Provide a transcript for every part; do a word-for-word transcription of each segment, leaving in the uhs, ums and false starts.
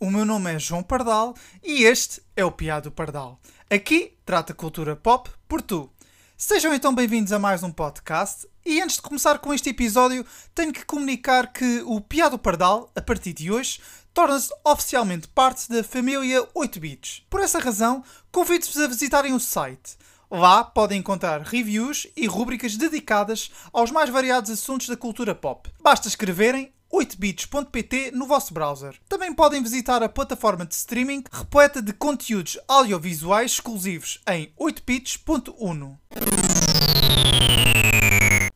O meu nome é João Pardal e este é o Piado Pardal. Aqui trata cultura pop por tu. Sejam então bem-vindos a mais um podcast e antes de começar com este episódio tenho que comunicar que o Piado Pardal, a partir de hoje, torna-se oficialmente parte da família oito bits. Por essa razão, convido-vos a visitarem o site. Lá podem encontrar reviews e rubricas dedicadas aos mais variados assuntos da cultura pop. Basta escreverem oito bits ponto pt no vosso browser. Também podem visitar a plataforma de streaming repleta de conteúdos audiovisuais exclusivos em oito bits ponto uno.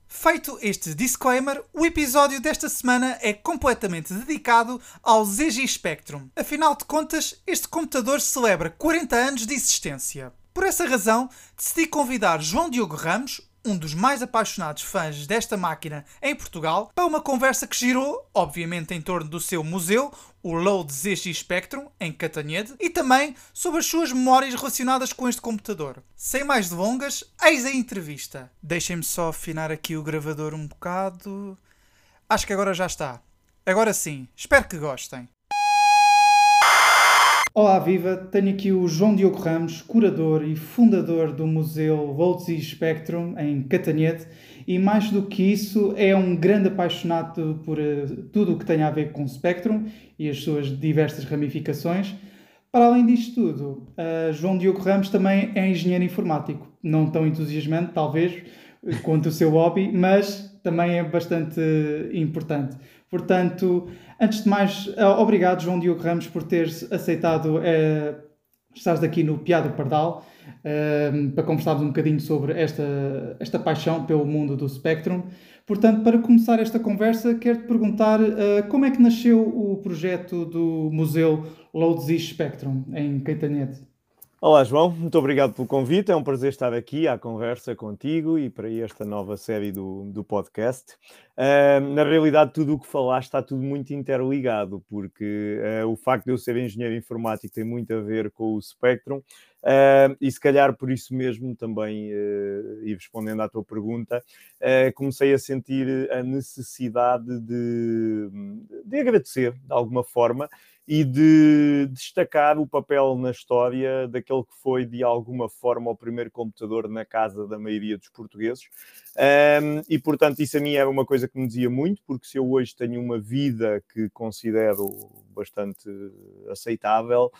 Feito este disclaimer, o episódio desta semana é completamente dedicado ao Z X Spectrum. Afinal de contas, este computador celebra quarenta anos de existência. Por essa razão, decidi convidar João Diogo Ramos, um dos mais apaixonados fãs desta máquina em Portugal, para uma conversa que girou, obviamente, em torno do seu museu, o Load Z X Spectrum, em Cantanhede, e também sobre as suas memórias relacionadas com este computador. Sem mais delongas, eis a entrevista. Deixem-me só afinar aqui o gravador um bocado. Acho que agora já está. Agora sim, espero que gostem. Olá, viva! Tenho aqui o João Diogo Ramos, curador e fundador do Museu Load Z X Spectrum, em Cantanhede, e mais do que isso, é um grande apaixonado por uh, tudo o que tem a ver com o Spectrum e as suas diversas ramificações. Para além disto tudo, uh, João Diogo Ramos também é engenheiro informático, não tão entusiasmante, talvez, quanto o seu hobby, mas também é bastante uh, importante. Portanto, antes de mais, obrigado, João Diogo Ramos, por teres aceitado eh, estar aqui no Piado Pardal eh, para conversarmos um bocadinho sobre esta, esta paixão pelo mundo do Spectrum. Portanto, para começar esta conversa, quero-te perguntar eh, como é que nasceu o projeto do Museu Load Z X Spectrum, em Cantanhede. Olá, João. Muito obrigado pelo convite. É um prazer estar aqui à conversa contigo e para esta nova série do, do podcast. Uh, na realidade, tudo o que falaste está tudo muito interligado, porque uh, o facto de eu ser engenheiro informático tem muito a ver com o Spectrum uh, e, se calhar, por isso mesmo também, uh, e respondendo à tua pergunta, uh, comecei a sentir a necessidade de, de agradecer, de alguma forma, e de destacar o papel na história daquele que foi, de alguma forma, o primeiro computador na casa da maioria dos portugueses. Um, e, portanto, isso a mim era uma coisa que me dizia muito, porque se eu hoje tenho uma vida que considero bastante aceitável,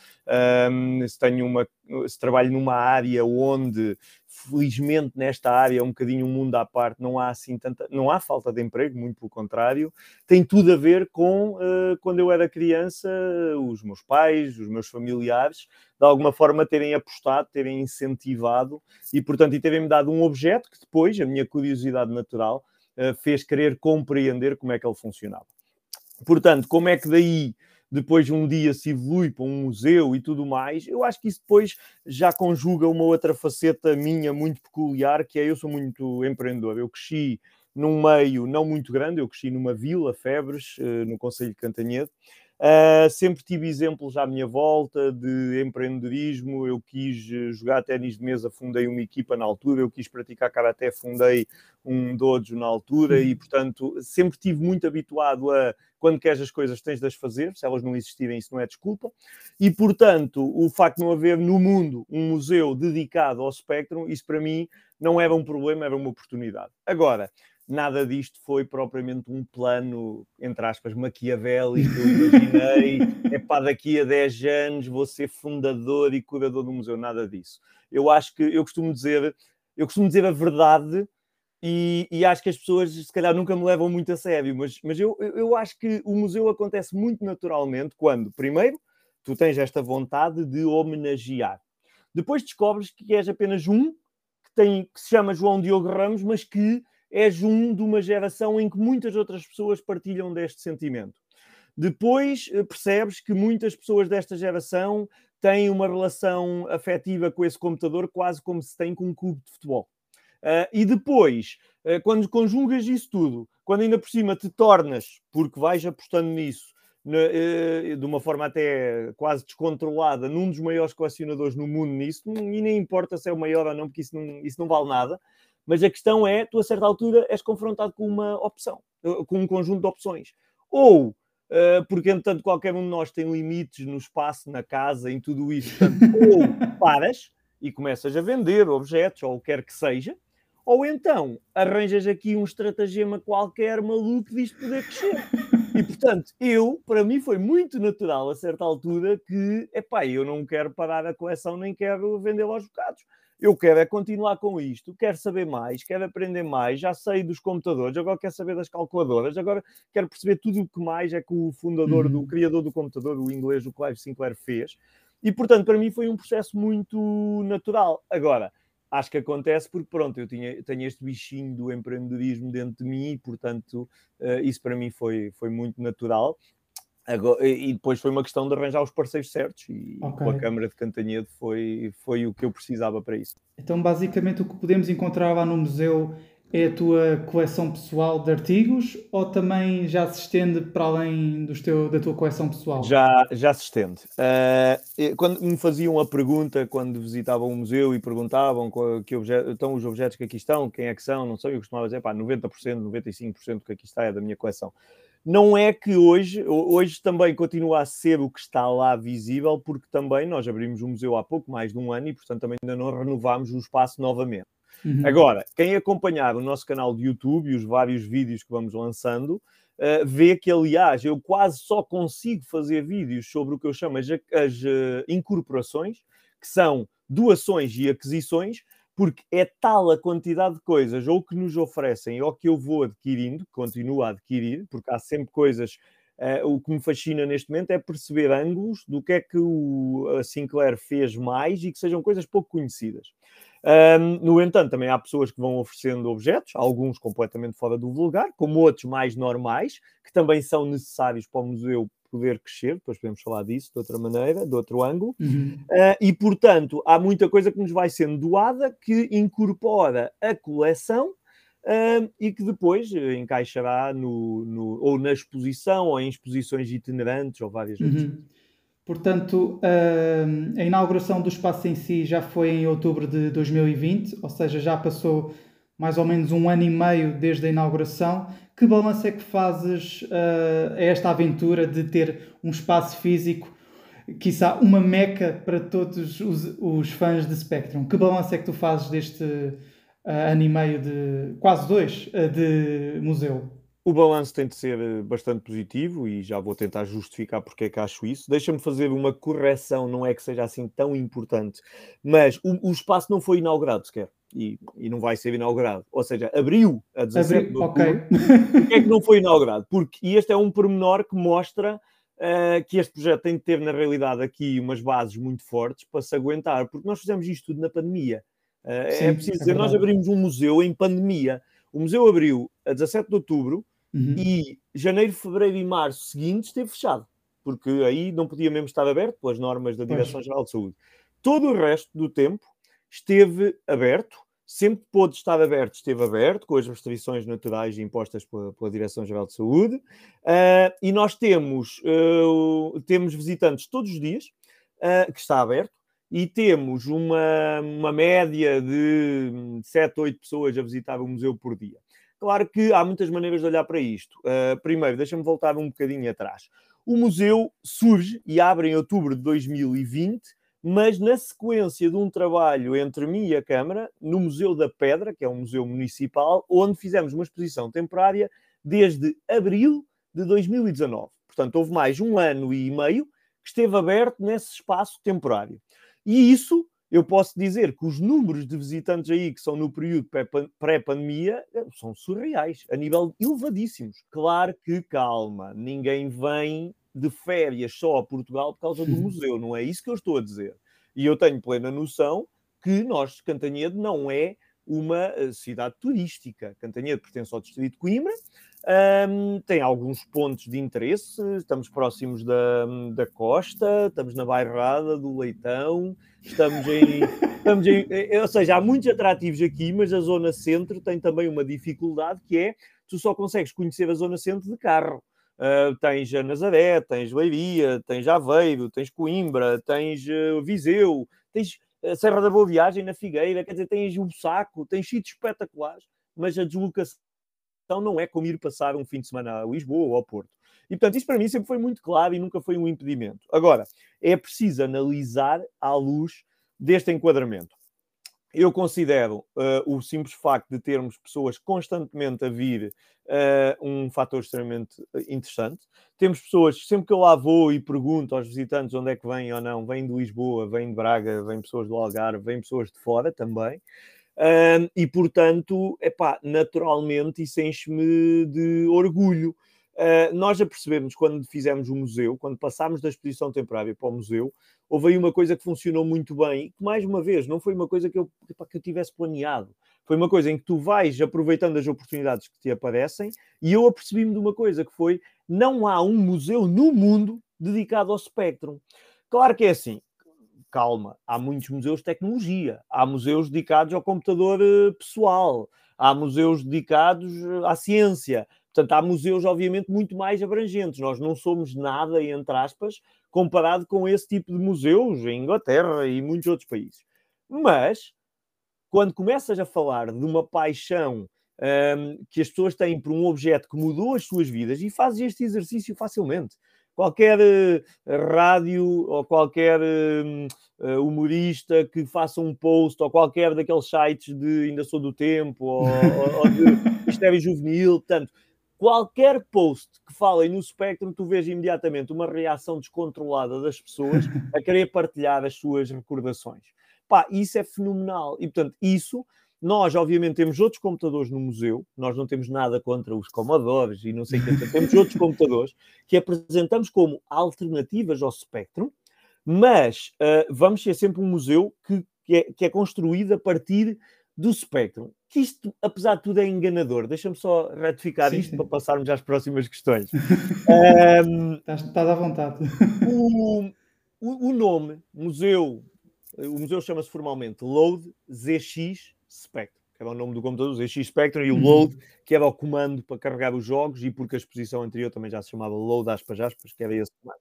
um, se, tenho uma, se trabalho numa área onde, felizmente, nesta área é um bocadinho um mundo à parte, não há assim tanta, não há falta de emprego, muito pelo contrário, tem tudo a ver com uh, quando eu era criança, os meus pais, os meus familiares, de alguma forma terem apostado, terem incentivado e, portanto, e terem-me dado um objeto que depois, a minha curiosidade natural, uh, fez querer compreender como é que ele funcionava. Portanto, como é que daí depois um dia se evolui para um museu e tudo mais, eu acho que isso depois já conjuga uma outra faceta minha muito peculiar, que é eu sou muito empreendedor. Eu cresci num meio não muito grande, eu cresci numa vila, Febres, no concelho de Cantanhede. Uh, sempre tive exemplos à minha volta de empreendedorismo. Eu quis jogar ténis de mesa, fundei uma equipa na altura. Eu quis praticar karaté, fundei um dojo na altura. E, portanto, sempre estive muito habituado a, quando queres as coisas, tens de as fazer. Se elas não existirem, isso não é desculpa. E, portanto, o facto de não haver no mundo um museu dedicado ao Spectrum, isso para mim não era um problema, era uma oportunidade. Agora, nada disto foi propriamente um plano, entre aspas, maquiavélico. Eu imaginei, é pá, daqui a dez anos vou ser fundador e curador do museu. Nada disso. Eu acho que, eu costumo dizer, eu costumo dizer a verdade e, e acho que as pessoas, se calhar, nunca me levam muito a sério. Mas, mas eu, eu acho que o museu acontece muito naturalmente quando, primeiro, tu tens esta vontade de homenagear. Depois descobres que és apenas um, que, tem, que se chama João Diogo Ramos, mas que és um de uma geração em que muitas outras pessoas partilham deste sentimento. Depois percebes que muitas pessoas desta geração têm uma relação afetiva com esse computador quase como se tem com um clube de futebol. Uh, e depois, uh, quando conjugas isso tudo, quando ainda por cima te tornas, porque vais apostando nisso, ne, uh, de uma forma até quase descontrolada, num dos maiores colecionadores no mundo nisso, e nem importa se é o maior ou não, porque isso não, isso não vale nada. Mas a questão é, tu a certa altura és confrontado com uma opção, com um conjunto de opções. Ou Uh, porque, entretanto, qualquer um de nós tem limites no espaço, na casa, em tudo isso. Portanto, ou paras e começas a vender objetos, ou o que quer que seja, ou então arranjas aqui um estratagema qualquer maluco disto poder crescer. E, portanto, eu, para mim foi muito natural, a certa altura, que, epá, eu não quero parar a coleção, nem quero vendê-la aos bocados. Eu quero é continuar com isto, quero saber mais, quero aprender mais, já sei dos computadores, agora quero saber das calculadoras, agora quero perceber tudo o que mais é que o fundador, do, o criador do computador, o inglês, o Clive Sinclair, fez. E, portanto, para mim foi um processo muito natural. Agora, acho que acontece porque, pronto, eu tinha, tenho este bichinho do empreendedorismo dentro de mim e, portanto, isso para mim foi, foi muito natural. Agora, e depois foi uma questão de arranjar os parceiros certos e okay. com a Câmara de Cantanhede foi, foi o que eu precisava para isso. Então basicamente o que podemos encontrar lá no museu é a tua coleção pessoal de artigos ou também já se estende para além dos teu, da tua coleção pessoal? Já, já se estende. Uh, quando me faziam a pergunta, quando visitavam o museu e perguntavam que objeto, estão os objetos que aqui estão, quem é que são, não sei, eu costumava dizer pá, noventa por cento, noventa e cinco por cento do que aqui está é da minha coleção. Não é que hoje, hoje também continua a ser o que está lá visível, porque também nós abrimos o museu há pouco mais de um ano e, portanto, também ainda não renovámos o espaço novamente. Uhum. Agora, quem acompanhar o nosso canal de YouTube e os vários vídeos que vamos lançando, uh, vê que, aliás, eu quase só consigo fazer vídeos sobre o que eu chamo as, as uh, incorporações, que são doações e aquisições, porque é tal a quantidade de coisas ou que nos oferecem ou que eu vou adquirindo, continuo a adquirir, porque há sempre coisas... Uh, o que me fascina neste momento é perceber ângulos do que é que o Sinclair fez mais e que sejam coisas pouco conhecidas. Um, no entanto, também há pessoas que vão oferecendo objetos, alguns completamente fora do vulgar, como outros mais normais, que também são necessários para o museu poder crescer, depois podemos falar disso de outra maneira, de outro ângulo, uhum. uh, e portanto há muita coisa que nos vai sendo doada, que incorpora a coleção uh, e que depois encaixará no, no, ou na exposição, ou em exposições itinerantes, ou várias vezes. Uhum. Portanto, uh, a inauguração do espaço em si já foi em outubro de dois mil e vinte, ou seja, já passou mais ou menos um ano e meio desde a inauguração. Que balanço é que fazes uh, a esta aventura de ter um espaço físico, quiçá uma meca para todos os, os fãs de Spectrum? Que balanço é que tu fazes deste uh, ano e meio, de quase dois, uh, de museu? O balanço tem de ser bastante positivo e já vou tentar justificar porque é que acho isso. Deixa-me fazer uma correção, não é que seja assim tão importante, mas o, o espaço não foi inaugurado sequer. E, e não vai ser inaugurado. Ou seja, abriu a dezassete de outubro. Porquê é que não foi inaugurado? Porque, e este é um pormenor que mostra uh, que este projeto tem de ter, na realidade, aqui umas bases muito fortes para se aguentar, porque nós fizemos isto tudo na pandemia. Uh, Sim, é preciso é dizer, verdade. Nós abrimos um museu em pandemia. O museu abriu a dezassete de outubro uhum. e janeiro, fevereiro e março seguintes esteve fechado, porque aí não podia mesmo estar aberto pelas normas da Direção-Geral de Saúde. Todo o resto do tempo esteve aberto, sempre pôde estar aberto, esteve aberto, com as restrições naturais impostas pela, pela Direção-Geral de Saúde, uh, e nós temos, uh, temos visitantes todos os dias, uh, que está aberto, e temos uma, uma média de sete, oito pessoas a visitar o museu por dia. Claro que há muitas maneiras de olhar para isto. Uh, primeiro, deixa-me voltar um bocadinho atrás. O museu surge e abre em outubro de dois mil e vinte, mas na sequência de um trabalho entre mim e a Câmara, no Museu da Pedra, que é um museu municipal, onde fizemos uma exposição temporária desde abril de dois mil e dezanove. Portanto, houve mais um ano e meio que esteve aberto nesse espaço temporário. E isso, eu posso dizer que os números de visitantes aí que são no período pré-pandemia são surreais, a nível elevadíssimos. Claro que, calma, ninguém vem de férias só a Portugal por causa do museu, não é isso que eu estou a dizer. E eu tenho plena noção que nós, Cantanhede, não é uma cidade turística. Cantanhede pertence ao distrito de Coimbra, um, tem alguns pontos de interesse, estamos próximos da, da costa, estamos na Bairrada do Leitão, estamos em, estamos em... Ou seja, há muitos atrativos aqui, mas a zona centro tem também uma dificuldade que é, tu só consegues conhecer a zona centro de carro. Uh, tens a Nazaré, tens Leiria, tens Aveiro, tens Coimbra, tens uh, Viseu, tens a Serra da Boa Viagem na Figueira, quer dizer, tens um saco, tens sítios espetaculares, mas a deslocação Então não é como ir passar um fim de semana a Lisboa ou ao Porto. E, portanto, isso para mim sempre foi muito claro e nunca foi um impedimento. Agora, é preciso analisar à luz deste enquadramento. Eu considero uh, o simples facto de termos pessoas constantemente a vir uh, um fator extremamente interessante. Temos pessoas, sempre que eu lá vou e pergunto aos visitantes onde é que vêm ou não, vêm de Lisboa, vêm de Braga, vêm pessoas do Algarve, vêm pessoas de fora também. Uh, e, portanto, epá, naturalmente isso enche-me de orgulho. Uh, nós já percebemos, quando fizemos o museu, quando passámos da exposição temporária para o museu, houve aí uma coisa que funcionou muito bem, que, mais uma vez, não foi uma coisa que eu, que eu tivesse planeado. Foi uma coisa em que tu vais aproveitando as oportunidades que te aparecem, e eu apercebi-me de uma coisa, que foi, não há um museu no mundo dedicado ao Spectrum. Claro que é assim. Calma, há muitos museus de tecnologia, há museus dedicados ao computador pessoal, há museus dedicados à ciência. Portanto, há museus, obviamente, muito mais abrangentes. Nós não somos nada, entre aspas, comparado com esse tipo de museus em Inglaterra e muitos outros países. Mas, quando começas a falar de uma paixão hum, que as pessoas têm por um objeto que mudou as suas vidas, e fazes este exercício facilmente. Qualquer uh, rádio ou qualquer uh, uh, humorista que faça um post, ou qualquer daqueles sites de Ainda Sou do Tempo, ou, ou, ou de Mistério Juvenil, portanto, qualquer post que falem no Spectrum, tu vês imediatamente uma reação descontrolada das pessoas a querer partilhar as suas recordações. Pá, isso é fenomenal. E, portanto, isso... Nós, obviamente, temos outros computadores no museu. Nós não temos nada contra os Commodores e não sei o que. Temos outros computadores que apresentamos como alternativas ao Spectrum, mas uh, vamos ser sempre um museu que, que, é, que é construído a partir do Spectrum. Que isto, apesar de tudo, é enganador. Deixa-me só ratificar sim, isto sim. Para passarmos às próximas questões. um, estás, estás à vontade. O, o, o nome, museu, o museu chama-se formalmente Load Z X Spectrum, que era o nome do computador, Z X Spectrum, e o Load, que era o comando para carregar os jogos, e porque a exposição anterior também já se chamava Load, aspas, aspas, que era esse comando.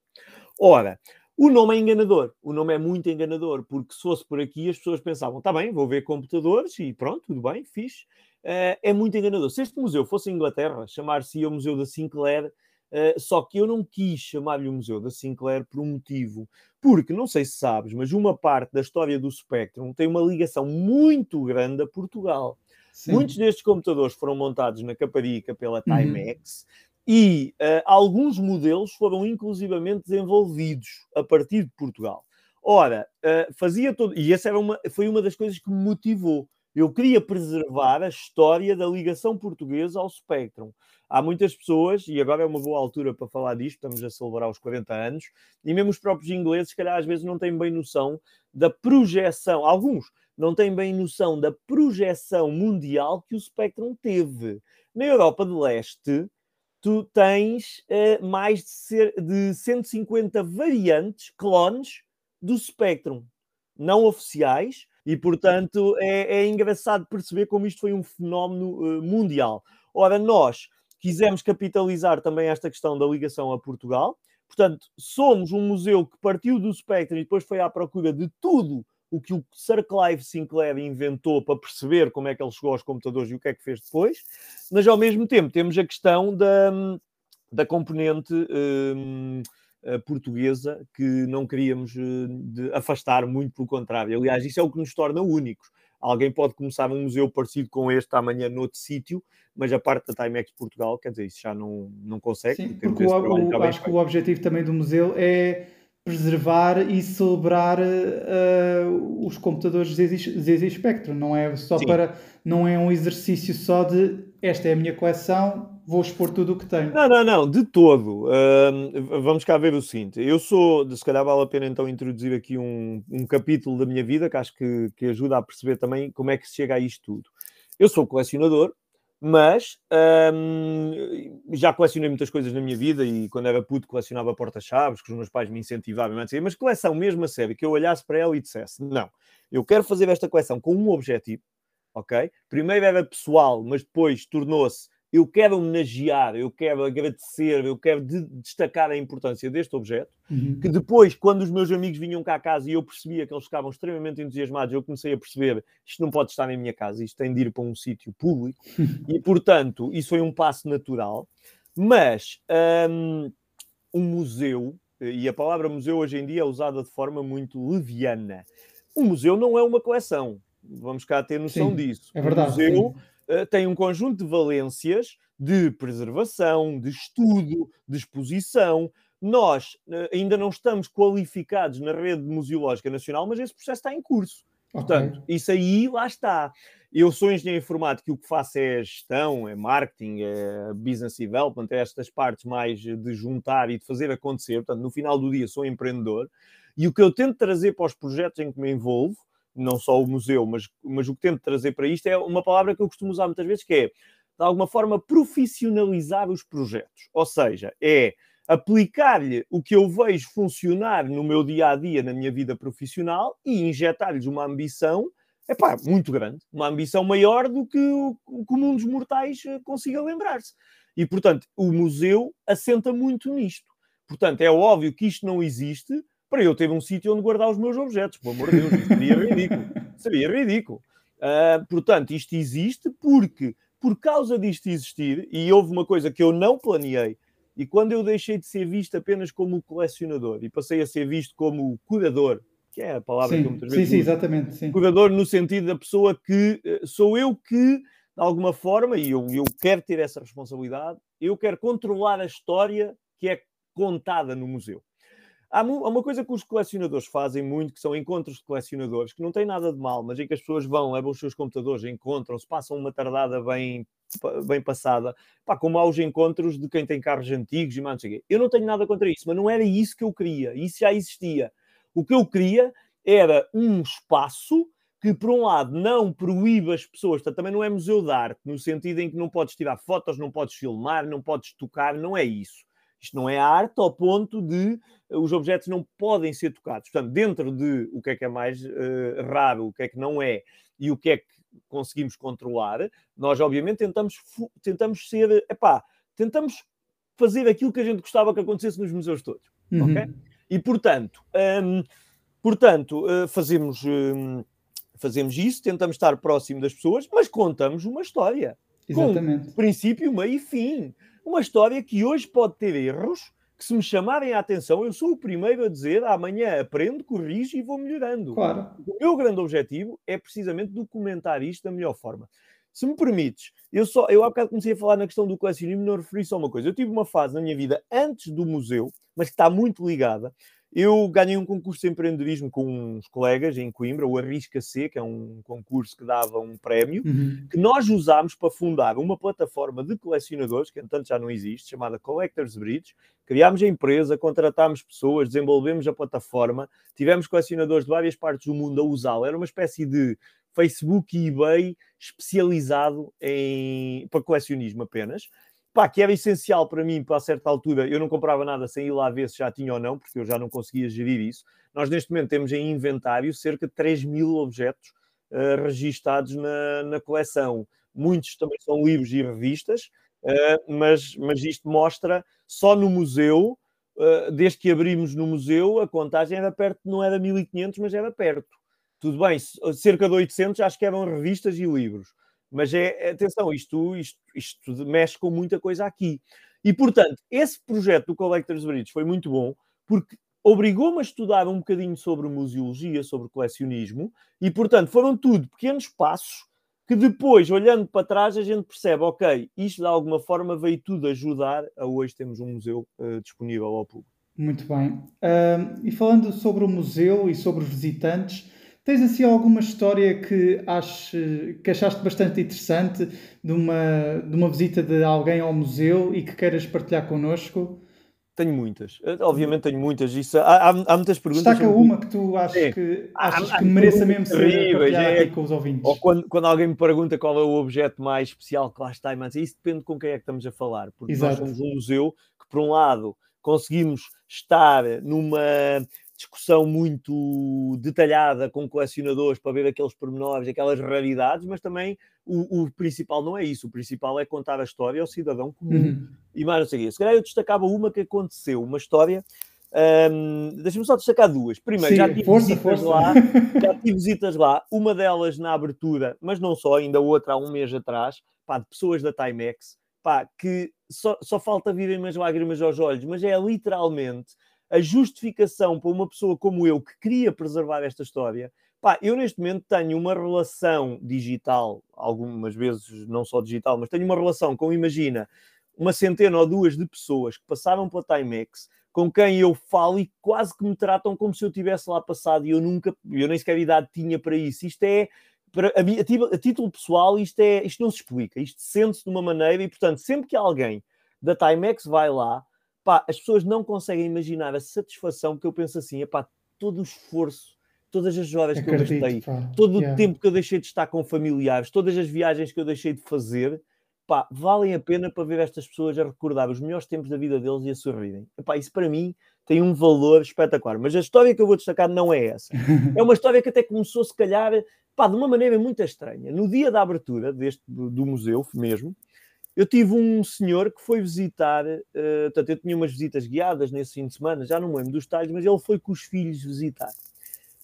Ora, o nome é enganador, o nome é muito enganador, porque se fosse por aqui as pessoas pensavam, está bem, vou ver computadores e pronto, tudo bem, fixe. Uh, é muito enganador. Se este museu fosse em Inglaterra, chamar-se-ia o Museu da Sinclair, uh, só que eu não quis chamar-lhe o Museu da Sinclair por um motivo, porque, não sei se sabes, mas uma parte da história do Spectrum tem uma ligação muito grande a Portugal. Sim. Muitos destes computadores foram montados na Caparica pela Timex, uhum. e uh, alguns modelos foram inclusivamente desenvolvidos a partir de Portugal. Ora, uh, fazia todo... E essa era uma... foi uma das coisas que me motivou. Eu queria preservar a história da ligação portuguesa ao Spectrum. Há muitas pessoas, e agora é uma boa altura para falar disto, estamos a celebrar os quarenta anos, e mesmo os próprios ingleses, se calhar, às vezes não têm bem noção da projeção, alguns não têm bem noção da projeção mundial que o Spectrum teve. Na Europa de Leste, tu tens eh, mais de, ser, de cento e cinquenta variantes, clones, do Spectrum, não oficiais. E, portanto, é, é engraçado perceber como isto foi um fenómeno uh, mundial. Ora, nós quisemos capitalizar também esta questão da ligação a Portugal. Portanto, somos um museu que partiu do Spectrum e depois foi à procura de tudo o que o Sir Clive Sinclair inventou para perceber como é que ele chegou aos computadores e o que é que fez depois. Mas, ao mesmo tempo, temos a questão da, da componente... Um, portuguesa, que não queríamos de afastar, muito pelo contrário. Aliás, isso é o que nos torna únicos. Alguém pode começar um museu parecido com este amanhã noutro sítio, mas a parte da Timex Portugal, quer dizer, isso já não, não consegue. Sim, porque o, o, acho que o objetivo também do museu é preservar e celebrar uh, os computadores Z X Spectrum. Não é só Sim. para... Não é um exercício só de esta é a minha coleção, vou expor tudo o que tenho. Não, não, não, de todo. Uh, vamos cá ver o seguinte. Eu sou, se calhar vale a pena então introduzir aqui um, um capítulo da minha vida que acho que, que ajuda a perceber também como é que se chega a isto tudo. Eu sou colecionador, mas um, já colecionei muitas coisas na minha vida, e quando era puto colecionava porta-chaves, que os meus pais me incentivavam, mas coleção mesmo a sério, que eu olhasse para ela e dissesse, não, eu quero fazer esta coleção com um objetivo, ok? Primeiro era pessoal, mas depois tornou-se eu quero homenagear, eu quero agradecer, eu quero de, destacar a importância deste objeto, uhum. que depois, quando os meus amigos vinham cá a casa e eu percebia que eles ficavam extremamente entusiasmados, eu comecei a perceber, isto não pode estar na minha casa, isto tem de ir para um sítio público, uhum. e, portanto, isso foi um passo natural, mas um, um museu, e a palavra museu hoje em dia é usada de forma muito leviana, um museu não é uma coleção, vamos cá ter noção sim, disso. É verdade, um museu... Sim. Uh, tem um conjunto de valências de preservação, de estudo, de exposição. Nós uh, ainda não estamos qualificados na rede museológica nacional, mas esse processo está em curso. Okay. Portanto, isso aí, lá está. Eu sou engenheiro informático e o que faço é gestão, é marketing, é business development, é estas partes mais de juntar e de fazer acontecer. Portanto, no final do dia sou empreendedor e o que eu tento trazer para os projetos em que me envolvo, não só o museu, mas, mas o que tento trazer para isto é uma palavra que eu costumo usar muitas vezes, que é, de alguma forma, profissionalizar os projetos. Ou seja, é aplicar-lhe o que eu vejo funcionar no meu dia-a-dia, na minha vida profissional, e injetar-lhes uma ambição, epá, muito grande, uma ambição maior do que o comum dos mortais consiga lembrar-se. E, portanto, o museu assenta muito nisto. Portanto, é óbvio que isto não existe, para eu ter um sítio onde guardar os meus objetos, pelo amor de Deus, seria ridículo, seria ridículo. Uh, portanto, isto existe porque, por causa disto existir, e houve uma coisa que eu não planeei, e quando eu deixei de ser visto apenas como colecionador, e passei a ser visto como curador, que é a palavra sim, que eu muitas vezes sim, uso, sim, exatamente, sim. curador no sentido da pessoa que, sou eu que, de alguma forma, e eu, eu quero ter essa responsabilidade, eu quero controlar a história que é contada no museu. Há uma coisa que os colecionadores fazem muito, que são encontros de colecionadores, que não tem nada de mal, mas é que as pessoas vão, levam os seus computadores, encontram-se, passam uma tardada bem, bem passada, pá, como há os encontros de quem tem carros antigos e mais não sei o quê. Eu não tenho nada contra isso, mas não era isso que eu queria, isso já existia. O que eu queria era um espaço que, por um lado, não proíbe as pessoas, também não é museu de arte, no sentido em que não podes tirar fotos, não podes filmar, não podes tocar, não é isso. Isto não é arte ao ponto de os objetos não podem ser tocados. Portanto, dentro de o que é que é mais uh, raro, o que é que não é e o que é que conseguimos controlar, nós, obviamente, tentamos, tentamos ser... Epá, tentamos fazer aquilo que a gente gostava que acontecesse nos museus todos. Uhum. Okay? E, portanto, um, portanto uh, fazemos, um, fazemos isso, tentamos estar próximo das pessoas, mas contamos uma história. Exatamente. Com princípio, meio e fim. Uma história que hoje pode ter erros, que se me chamarem a atenção, eu sou o primeiro a dizer, amanhã aprendo, corrijo e vou melhorando. Claro. O meu grande objetivo é precisamente documentar isto da melhor forma. Se me permites, eu, só, eu há bocado comecei a falar na questão do colecionismo, não referi só uma coisa. Eu tive uma fase na minha vida antes do museu, mas que está muito ligada. Eu ganhei um concurso de empreendedorismo com uns colegas em Coimbra, o Arrisca-C, que é um concurso que dava um prémio, uhum. que nós usámos para fundar uma plataforma de colecionadores, que entanto já não existe, chamada Collectors Bridge. Criámos a empresa, contratámos pessoas, desenvolvemos a plataforma, tivemos colecionadores de várias partes do mundo a usá-la. Era uma espécie de Facebook e eBay especializado em... para colecionismo apenas. Pá, que era essencial para mim, para a certa altura, eu não comprava nada sem ir lá ver se já tinha ou não, porque eu já não conseguia gerir isso. Nós, neste momento, temos em inventário cerca de três mil objetos uh, registados na, na coleção. Muitos também são livros e revistas, uh, mas, mas isto mostra só no museu, uh, desde que abrimos no museu, a contagem era perto, não era mil e quinhentos, mas era perto. Tudo bem, cerca de oitocentos acho que eram revistas e livros. Mas, é, atenção, isto, isto, isto mexe com muita coisa aqui. E, portanto, esse projeto do Collectors Bridge foi muito bom, porque obrigou-me a estudar um bocadinho sobre museologia, sobre colecionismo, e, portanto, foram tudo pequenos passos que depois, olhando para trás, a gente percebe, ok, isto de alguma forma veio tudo ajudar a hoje temos um museu uh, disponível ao público. Muito bem. Uh, e falando sobre o museu e sobre os visitantes... Tens, assim, alguma história que, aches, que achaste bastante interessante de uma, de uma visita de alguém ao museu e que queiras partilhar connosco? Tenho muitas. Obviamente tenho muitas. Isso, há, há, há muitas perguntas. Destaca uma que tu achas é. que, achas há, que há, mereça mesmo ser partilhada é. com os ouvintes. Ou quando, quando alguém me pergunta qual é o objeto mais especial que lá está, mas isso depende com quem é que estamos a falar. Porque Exato. nós somos um museu que, por um lado, conseguimos estar numa... discussão muito detalhada com colecionadores para ver aqueles pormenores, aquelas raridades, mas também o, o principal não é isso, o principal é contar a história ao cidadão comum. Uhum. E mais não sei o quê. Se calhar eu destacava uma que aconteceu, uma história... Um, deixa-me só destacar duas. Primeiro, Sim, já tive força, visitas força. lá, já tive visitas lá, uma delas na abertura, mas não só, ainda outra há um mês atrás, pá, de pessoas da Timex, pá, que só, só falta virem as lágrimas aos olhos, mas é literalmente a justificação para uma pessoa como eu que queria preservar esta história. Pá, eu neste momento tenho uma relação digital, algumas vezes não só digital, mas tenho uma relação com, imagina, uma centena ou duas de pessoas que passaram pela Timex, com quem eu falo e quase que me tratam como se eu tivesse lá passado e eu nunca, eu nem sequer idade tinha para isso. Isto é, para, a, a título pessoal, isto, é, isto não se explica, isto sente-se de uma maneira e, portanto, sempre que alguém da Timex vai lá, pá, as pessoas não conseguem imaginar a satisfação que eu penso assim, epá, todo o esforço, todas as horas que Acredito, eu gastei, pá. todo yeah. o tempo que eu deixei de estar com familiares, todas as viagens que eu deixei de fazer, pá, valem a pena para ver estas pessoas a recordar os melhores tempos da vida deles e a sorrirem. Epá, isso para mim tem um valor espetacular. Mas a história que eu vou destacar não é essa. É uma história que até começou, se calhar, pá, de uma maneira muito estranha. No dia da abertura deste, do museu mesmo, eu tive um senhor que foi visitar... Uh, portanto, eu tinha umas visitas guiadas nesse fim de semana, já não me lembro dos detalhes, mas ele foi com os filhos visitar.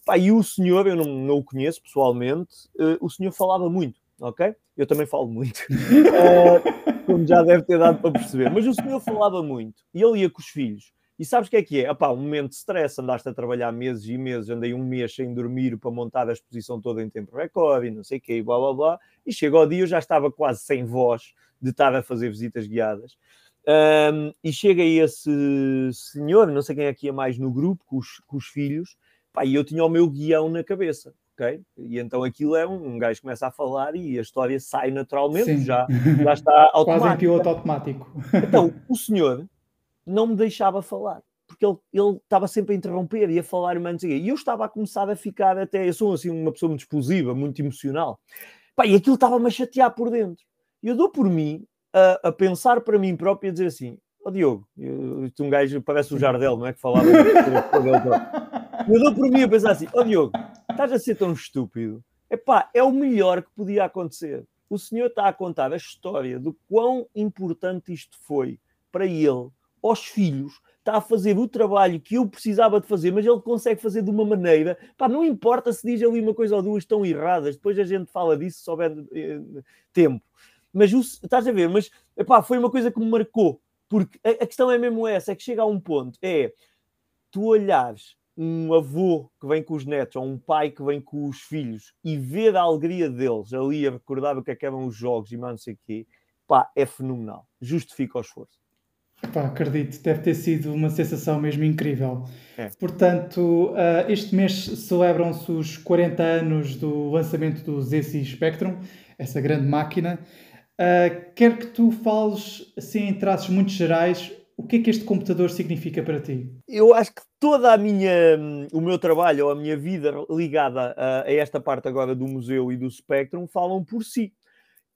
Pá, e o senhor, eu não, não o conheço pessoalmente, uh, o senhor falava muito. Ok? Eu também falo muito, uh, como já deve ter dado para perceber. Mas o senhor falava muito e ele ia com os filhos. E sabes o que é que é? Epá, um momento de stress, andaste a trabalhar meses e meses, andei um mês sem dormir para montar a exposição toda em tempo recorde e não sei o quê, blá blá blá. E chega ao dia, eu já estava quase sem voz de estar a fazer visitas guiadas. Um, e chega esse senhor, não sei quem é que ia mais no grupo, com os, com os filhos, pá, e eu tinha o meu guião na cabeça. Okay? E então aquilo é um, um gajo começa a falar e a história sai naturalmente, já, já está automático. Quase em piloto automático. Então, o senhor não me deixava falar, porque ele, ele estava sempre a interromper e a falar, mas não sei o quê. E eu estava a começar a ficar até... Eu sou assim uma pessoa muito explosiva, muito emocional. Pá, e aquilo estava-me a chatear por dentro. E eu dou por mim a, a pensar para mim próprio e a dizer assim, ó oh, Diogo, eu, um gajo parece o Jardel, não é? Que falava... Eu dou por mim a pensar assim, ó oh, Diogo, estás a ser tão estúpido. Epá, é o melhor que podia acontecer. O senhor está a contar a história do quão importante isto foi para ele, aos filhos, está a fazer o trabalho que eu precisava de fazer, mas ele consegue fazer de uma maneira... Pá, não importa se diz ali uma coisa ou duas tão erradas, depois a gente fala disso se souber eh, tempo. Mas o, estás a ver, mas epá, foi uma coisa que me marcou, porque a, a questão é mesmo essa, é que chega a um ponto, é tu olhares um avô que vem com os netos, ou um pai que vem com os filhos, e ver a alegria deles ali a recordar o que é que eram os jogos e mais não sei o quê, pá, é fenomenal. Justifica o esforço. Pá, acredito. Deve ter sido uma sensação mesmo incrível. É. Portanto, uh, este mês celebram-se os quarenta anos do lançamento do Z X Spectrum, essa grande máquina. Uh, quero que tu fales, assim, em traços muito gerais, o que é que este computador significa para ti? Eu acho que toda a minha, o meu trabalho ou a minha vida ligada a, a esta parte agora do museu e do Spectrum falam por si.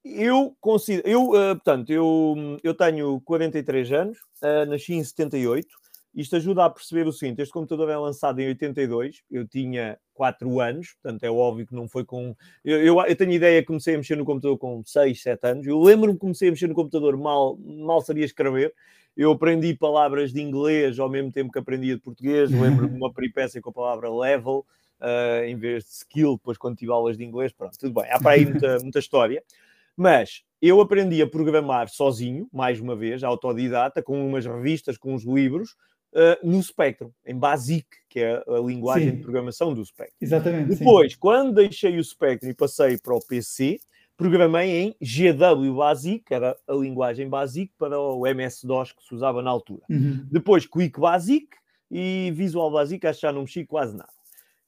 Eu considero, eu, uh, portanto, eu, eu tenho quarenta e três anos, uh, nasci em setenta e oito. Isto ajuda a perceber o seguinte, este computador é lançado em oitenta e dois, eu tinha quatro anos, portanto é óbvio que não foi com... Eu, eu, eu tenho ideia que comecei a mexer no computador com seis, sete anos, eu lembro-me que comecei a mexer no computador, mal, mal sabia escrever, eu aprendi palavras de inglês ao mesmo tempo que aprendia de português, lembro-me de uma peripécia com a palavra level, uh, em vez de skill, depois quando tive aulas de inglês, pronto, tudo bem, há para aí muita, muita história, mas... Eu aprendi a programar sozinho, mais uma vez, autodidata, com umas revistas, com uns livros, uh, no Spectrum, em BASIC, que é a linguagem sim. de programação do Spectrum. Exatamente. Depois, sim. quando deixei o Spectrum e passei para o P C, programei em G W BASIC, que era a linguagem BASIC para o M S DOS que se usava na altura. Uhum. Depois, Quick BASIC e Visual BASIC, acho que já não mexi quase nada.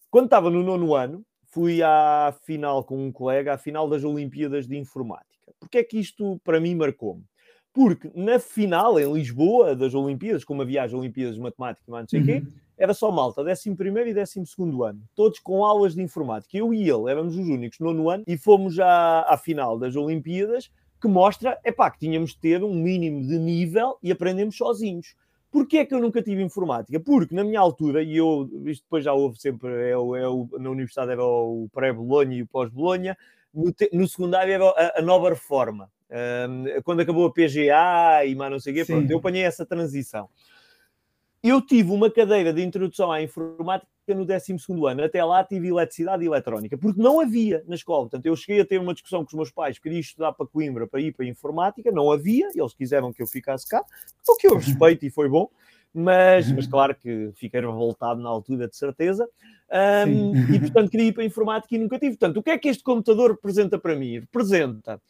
Quando estava no nono ano, fui à final com um colega, à final das Olimpíadas de Informática. Porque é que isto, para mim, marcou-me? Porque na final, em Lisboa, das Olimpíadas, como havia as Olimpíadas de Matemática e mais não sei o quê, era só malta, décimo primeiro e décimo segundo ano, todos com aulas de informática. Eu e ele éramos os únicos no nono ano e fomos à, à final das Olimpíadas, que mostra, epá, que tínhamos de ter um mínimo de nível e aprendemos sozinhos. Porquê é que eu nunca tive informática? Porque na minha altura, e eu, isto depois já houve sempre, é, é, na universidade era o pré-Bolonha e o pós-Bolonha, No, te, no secundário era a, a nova reforma. Um, quando acabou a P G A e mais não sei o quê, pronto, eu apanhei essa transição. Eu tive uma cadeira de introdução à informática no décimo segundo ano. Até lá tive eletricidade e eletrónica, porque não havia na escola. Portanto, eu cheguei a ter uma discussão com os meus pais, queria estudar para Coimbra, para ir para a informática, não havia, e eles quiseram que eu ficasse cá, o que eu respeito e foi bom, mas, mas claro que fiquei revoltado na altura, de certeza. Um, e, portanto, queria ir para a informática e nunca tive. Portanto, o que é que este computador representa para mim? Representa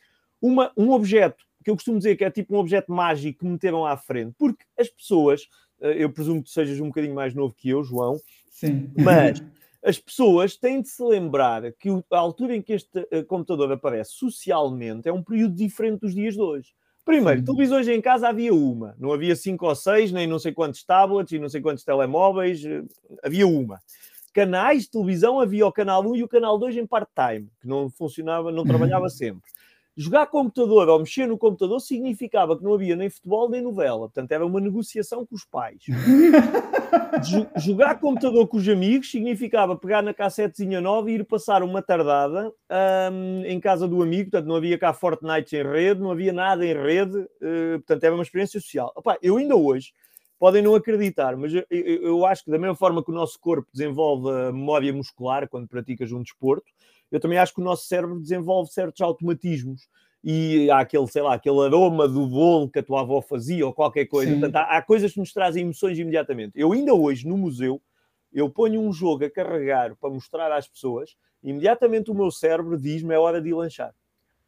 uma, um objeto, que eu costumo dizer que é tipo um objeto mágico que meteram à frente, porque as pessoas... Eu presumo que tu sejas um bocadinho mais novo que eu, João. Sim. Mas as pessoas têm de se lembrar que a altura em que este computador aparece socialmente é um período diferente dos dias de hoje. Primeiro, sim, televisões em casa havia uma. Não havia cinco ou seis, nem não sei quantos tablets e não sei quantos telemóveis. Havia uma. Canais de televisão havia o canal um e o canal dois em part-time, que não funcionava, não trabalhava sempre. Jogar computador ou mexer no computador significava que não havia nem futebol nem novela. Portanto, era uma negociação com os pais. Jogar computador com os amigos significava pegar na cassetezinha nova e ir passar uma tardada um, em casa do amigo. Portanto, não havia cá Fortnite em rede, não havia nada em rede. Uh, portanto, era uma experiência social. Opa, eu ainda hoje, podem não acreditar, mas eu, eu, eu acho que da mesma forma que o nosso corpo desenvolve a memória muscular quando praticas um desporto, eu também acho que o nosso cérebro desenvolve certos automatismos e há aquele, sei lá, aquele aroma do bolo que a tua avó fazia ou qualquer coisa. Portanto, há, há coisas que nos trazem emoções imediatamente. Eu ainda hoje, no museu, eu ponho um jogo a carregar para mostrar às pessoas e imediatamente o meu cérebro diz-me é hora de ir lanchar.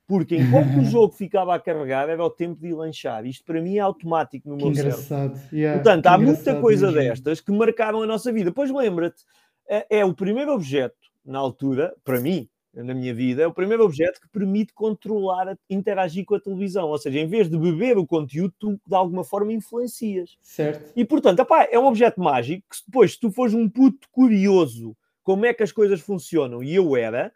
Porque enquanto o jogo ficava a carregar, era o tempo de ir lanchar. Isto para mim é automático no meu que cérebro. Yeah, Portanto, há muita coisa mesmo. Destas que marcaram a nossa vida. Pois lembra-te, é, é o primeiro objeto, na altura, para mim, na minha vida, é o primeiro objeto que permite controlar, interagir com a televisão. Ou seja, em vez de beber o conteúdo, tu de alguma forma influencias. Certo. E portanto, apá, é um objeto mágico que depois, se tu fores um puto curioso como é que as coisas funcionam, e eu era,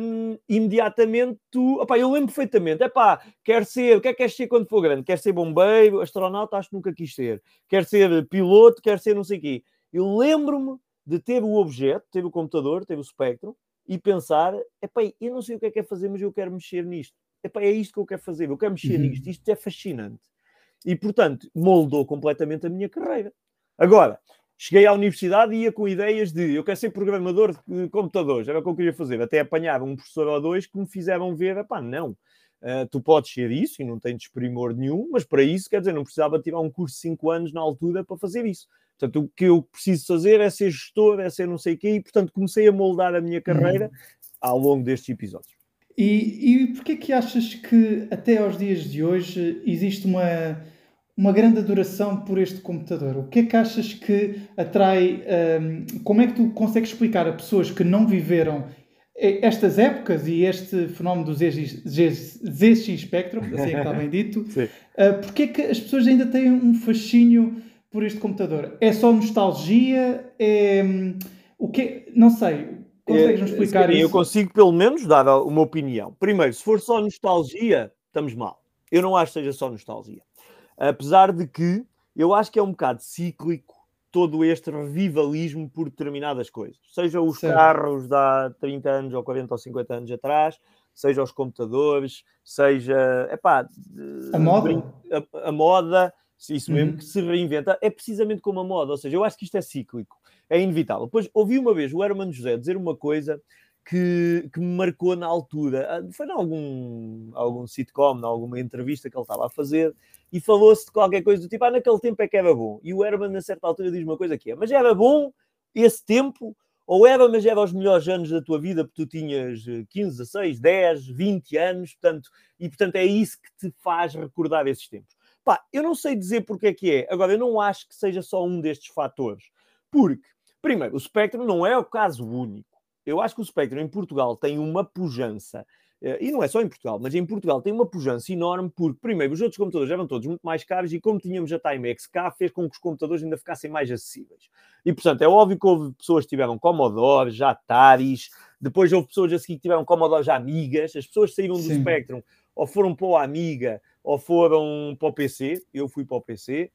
um, imediatamente tu... Apá, eu lembro perfeitamente. Epá, quer ser... O que é que queres ser quando for grande? Quer ser bombeiro, astronauta? Acho que nunca quis ser. Quer ser piloto? Quer ser não sei o quê. Eu lembro-me de ter o objeto, ter o computador, ter o Spectrum, e pensar, epá, eu não sei o que é que é fazer, mas eu quero mexer nisto. Epá, é isto que eu quero fazer, eu quero mexer uhum. nisto. Isto é fascinante. E, portanto, moldou completamente a minha carreira. Agora, cheguei à universidade e ia com ideias de, eu quero ser programador de computadores, era o que eu queria fazer. Até apanhava um professor ou dois que me fizeram ver, epá, não. Uh, tu podes ser isso e não tens desprimor nenhum, mas para isso, quer dizer, não precisava tirar um curso de cinco anos na altura para fazer isso. Portanto, o que eu preciso fazer é ser gestor, é ser não sei o quê, e, portanto, comecei a moldar a minha carreira uhum. ao longo destes episódios. E, e porquê que achas que, até aos dias de hoje, existe uma, uma grande adoração por este computador? O que é que achas que atrai... Um, como é que tu consegues explicar a pessoas que não viveram estas épocas e este fenómeno do Z X Spectrum, assim é que está bem dito, uh, porque é que as pessoas ainda têm um fascínio por este computador? É só nostalgia? É, o que, não sei, consegues-nos explicar é, isso? Eu consigo, pelo menos, dar uma opinião. Primeiro, se for só nostalgia, estamos mal. Eu não acho que seja só nostalgia. Apesar de que eu acho que é um bocado cíclico todo este revivalismo por determinadas coisas. Seja os certo. Carros de há trinta anos, ou quarenta, ou cinquenta anos atrás, seja os computadores, seja... Epá, a moda. A, a moda, isso mesmo, uhum. que se reinventa. É precisamente como a moda. Ou seja, eu acho que isto é cíclico. É inevitável. Depois, ouvi uma vez o Hermano José dizer uma coisa que, que me marcou na altura. Foi em algum, algum sitcom, em alguma entrevista que ele estava a fazer, e falou-se de qualquer coisa do tipo, ah, naquele tempo é que era bom. E o Herman, a certa altura, diz uma coisa que é, mas era bom esse tempo? Ou era, mas era os melhores anos da tua vida, porque tu tinhas quinze, dezasseis, dez, vinte anos, portanto, e, portanto, é isso que te faz recordar esses tempos. Pá, eu não sei dizer porque é que é. Agora, eu não acho que seja só um destes fatores. Porque, primeiro, o Spectrum não é o caso único. Eu acho que o Spectrum em Portugal tem uma pujança. E não é só em Portugal, mas em Portugal tem uma pujança enorme porque, primeiro, os outros computadores eram todos muito mais caros e como tínhamos a Timex cá, fez com que os computadores ainda ficassem mais acessíveis. E, portanto, é óbvio que houve pessoas que tiveram Commodore, já Ataris, depois houve pessoas a seguir que tiveram Commodore já Amigas, as pessoas saíram do Sim. Spectrum ou foram para o Amiga ou foram para o P C, eu fui para o P C,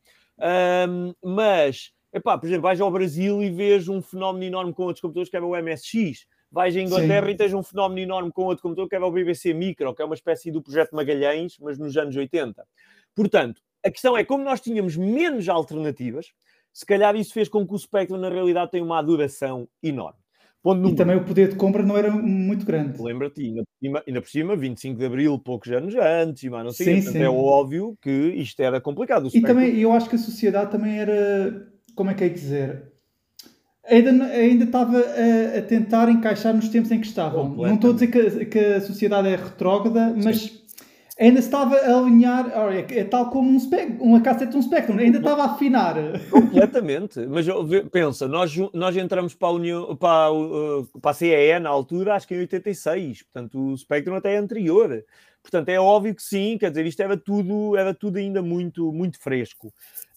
um, mas, epá, por exemplo, vais ao Brasil e vês um fenómeno enorme com outros computadores que era o M S X. vais à Inglaterra, sim, e tens um fenómeno enorme com outro computador, que era o B B C Micro, que é uma espécie do projeto Magalhães, mas nos anos oitenta. Portanto, a questão é, como nós tínhamos menos alternativas, se calhar isso fez com que o Spectrum, na realidade, tenha uma adoração enorme. Ponto número... E também o poder de compra não era muito grande. Lembra-te, ainda por cima, ainda por cima vinte e cinco de Abril, poucos anos antes, mas não sei, sim, sim. É óbvio que isto era complicado. O Spectrum... E também, eu acho que a sociedade também era, como é que é dizer... Ainda, ainda estava a, a tentar encaixar nos tempos em que estavam. Não estou a dizer que, que a sociedade é retrógrada, mas sim, ainda se estava a alinhar, olha, é tal como um spec, uma cassete de um Spectrum, ainda estava a afinar. Completamente. Mas pensa, nós, nós entramos para a, União, para, a, para a C E E na altura, acho que em oitenta e seis, portanto o Spectrum até é anterior. Portanto é óbvio que sim, quer dizer, isto era tudo, era tudo ainda muito, muito fresco.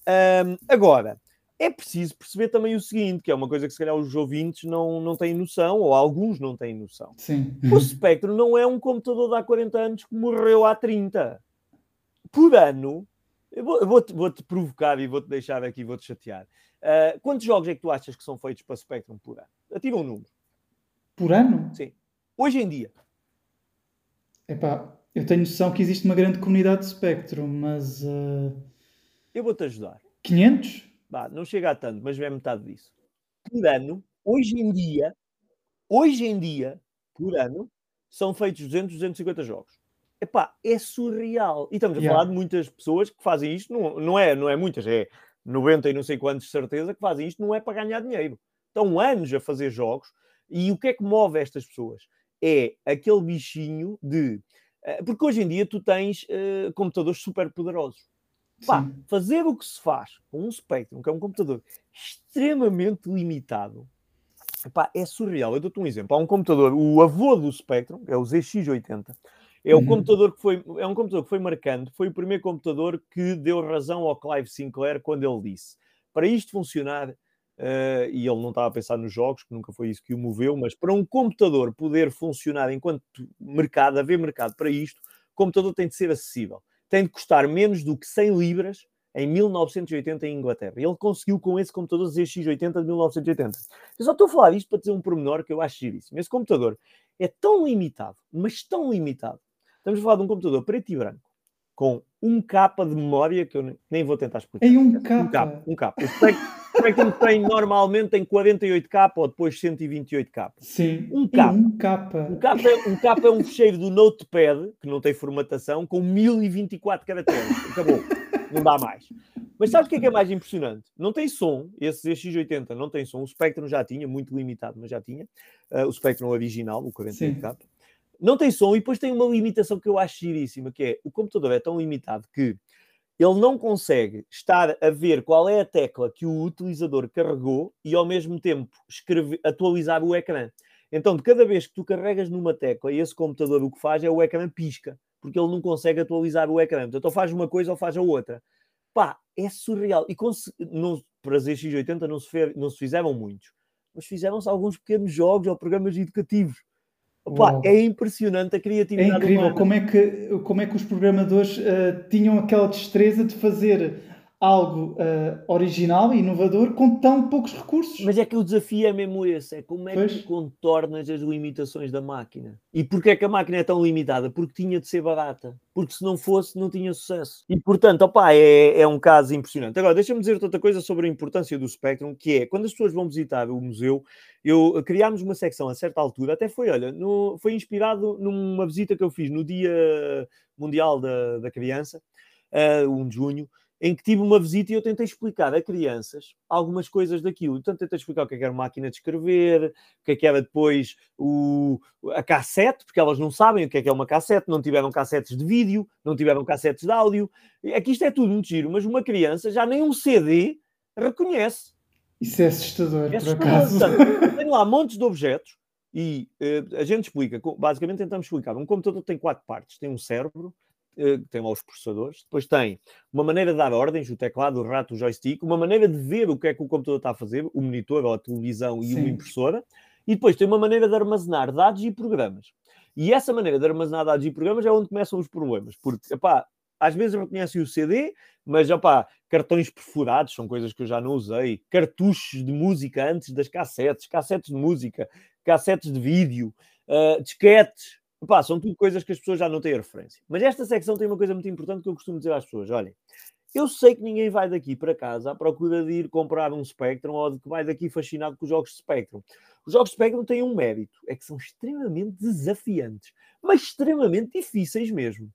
Um, agora... É preciso perceber também o seguinte, que é uma coisa que se calhar os ouvintes não, não têm noção, ou alguns não têm noção. Sim. O Spectrum não é um computador de há quarenta anos que morreu há trinta. Por ano, eu vou-te vou vou-te provocar e vou-te deixar aqui, vou-te chatear. Uh, quantos jogos é que tu achas que são feitos para Spectrum por ano? Atira um número. Por ano? Sim. Hoje em dia. Epá, eu tenho noção que existe uma grande comunidade de Spectrum, mas... Uh... Eu vou-te ajudar. quinhentos? Bah, não chega a tanto, mas é metade disso. Por ano, hoje em dia, hoje em dia, por ano, são feitos duzentos, duzentos e cinquenta jogos. Epá, é surreal. E estamos a yeah. falar de muitas pessoas que fazem isto, não, não, é, não é muitas, é noventa e não sei quantos de certeza que fazem isto, não é para ganhar dinheiro. Estão anos a fazer jogos e o que é que move estas pessoas? É aquele bichinho de... Porque hoje em dia tu tens uh, computadores super poderosos. Pá, fazer o que se faz com um Spectrum, que é um computador extremamente limitado, pá, é surreal. Eu dou-te um exemplo. Há um computador, o avô do Spectrum, que é o Z X oitenta, é, o uhum. computador que foi, é um computador que foi marcante, foi o primeiro computador que deu razão ao Clive Sinclair quando ele disse, para isto funcionar, uh, e ele não estava a pensar nos jogos, que nunca foi isso que o moveu, mas para um computador poder funcionar enquanto mercado, haver mercado para isto, o computador tem de ser acessível. Tem de custar menos do que cem libras em mil novecentos e oitenta em Inglaterra. Ele conseguiu com esse computador Z X oitenta de mil novecentos e oitenta. Eu só estou a falar disto para dizer um pormenor que eu acho giríssimo. Esse computador é tão limitado, mas tão limitado. Estamos a falar de um computador preto e branco, com um capa de memória, que eu nem vou tentar explicar. Em um capa? Um capa. Um o Spectrum tem, normalmente, tem quarenta e oito K ou depois cento e vinte e oito K. Sim. Um K. Um K. Um K, é, um K é um fecheiro do Notepad, que não tem formatação, com mil e vinte e quatro caracteres. Acabou. Não dá mais. Mas sabes o que é que é mais impressionante? Não tem som. Esse Z X oitenta não tem som. O Spectrum já tinha, muito limitado, mas já tinha. Uh, o Spectrum original, o quarenta e oito K. Não tem som e depois tem uma limitação que eu acho giríssima, que é, o computador é tão limitado que ele não consegue estar a ver qual é a tecla que o utilizador carregou e ao mesmo tempo escrever, atualizar o ecrã. Então, de cada vez que tu carregas numa tecla, esse computador o que faz é o ecrã pisca, porque ele não consegue atualizar o ecrã. Então, faz uma coisa ou faz a outra. Pá, é surreal. E cons- não, para Z X oitenta não se, fer- não se fizeram muitos, mas fizeram-se alguns pequenos jogos ou programas educativos. Pá, é impressionante a criatividade. É incrível como é, que, como é que os programadores uh, tinham aquela destreza de fazer algo uh, original e inovador com tão poucos recursos. Mas é que o desafio é mesmo esse, é como é pois. que contornas as limitações da máquina. E porquê é que a máquina é tão limitada? Porque tinha de ser barata. Porque se não fosse, não tinha sucesso. E portanto, opá, é, é um caso impressionante. Agora, deixa-me dizer outra coisa sobre a importância do Spectrum, que é, quando as pessoas vão visitar o museu, eu, criámos uma secção a certa altura, até foi, olha, no, foi inspirado numa visita que eu fiz no Dia Mundial da, da Criança, uh, um de junho, em que tive uma visita e eu tentei explicar a crianças algumas coisas daquilo. Portanto, tentei explicar o que é que era máquina de escrever, o que é que era depois o, a cassete, porque elas não sabem o que é que é uma cassete, não tiveram cassetes de vídeo, não tiveram cassetes de áudio. É que isto é tudo muito giro, mas uma criança já nem um C D reconhece. Isso é assustador, é assustador por acaso. Portanto, tem lá montes de objetos e uh, a gente explica, basicamente tentamos explicar. Um computador tem quatro partes, tem um cérebro, tem lá os processadores, depois tem uma maneira de dar ordens, o teclado, o rato, o joystick, uma maneira de ver o que é que o computador está a fazer, o monitor ou a televisão e Sim. uma impressora, e depois tem uma maneira de armazenar dados e programas. E essa maneira de armazenar dados e programas é onde começam os problemas, porque, epá, Às vezes reconhecem o C D, mas, opá, cartões perfurados são coisas que eu já não usei. Cartuchos de música antes das cassetes, cassetes de música, cassetes de vídeo, uh, disquetes. Opá, são tudo coisas que as pessoas já não têm a referência. Mas esta secção tem uma coisa muito importante que eu costumo dizer às pessoas. Olhem, eu sei que ninguém vai daqui para casa à procura de ir comprar um Spectrum ou de que vai daqui fascinado com os jogos de Spectrum. Os jogos de Spectrum têm um mérito. É que são extremamente desafiantes, mas extremamente difíceis mesmo.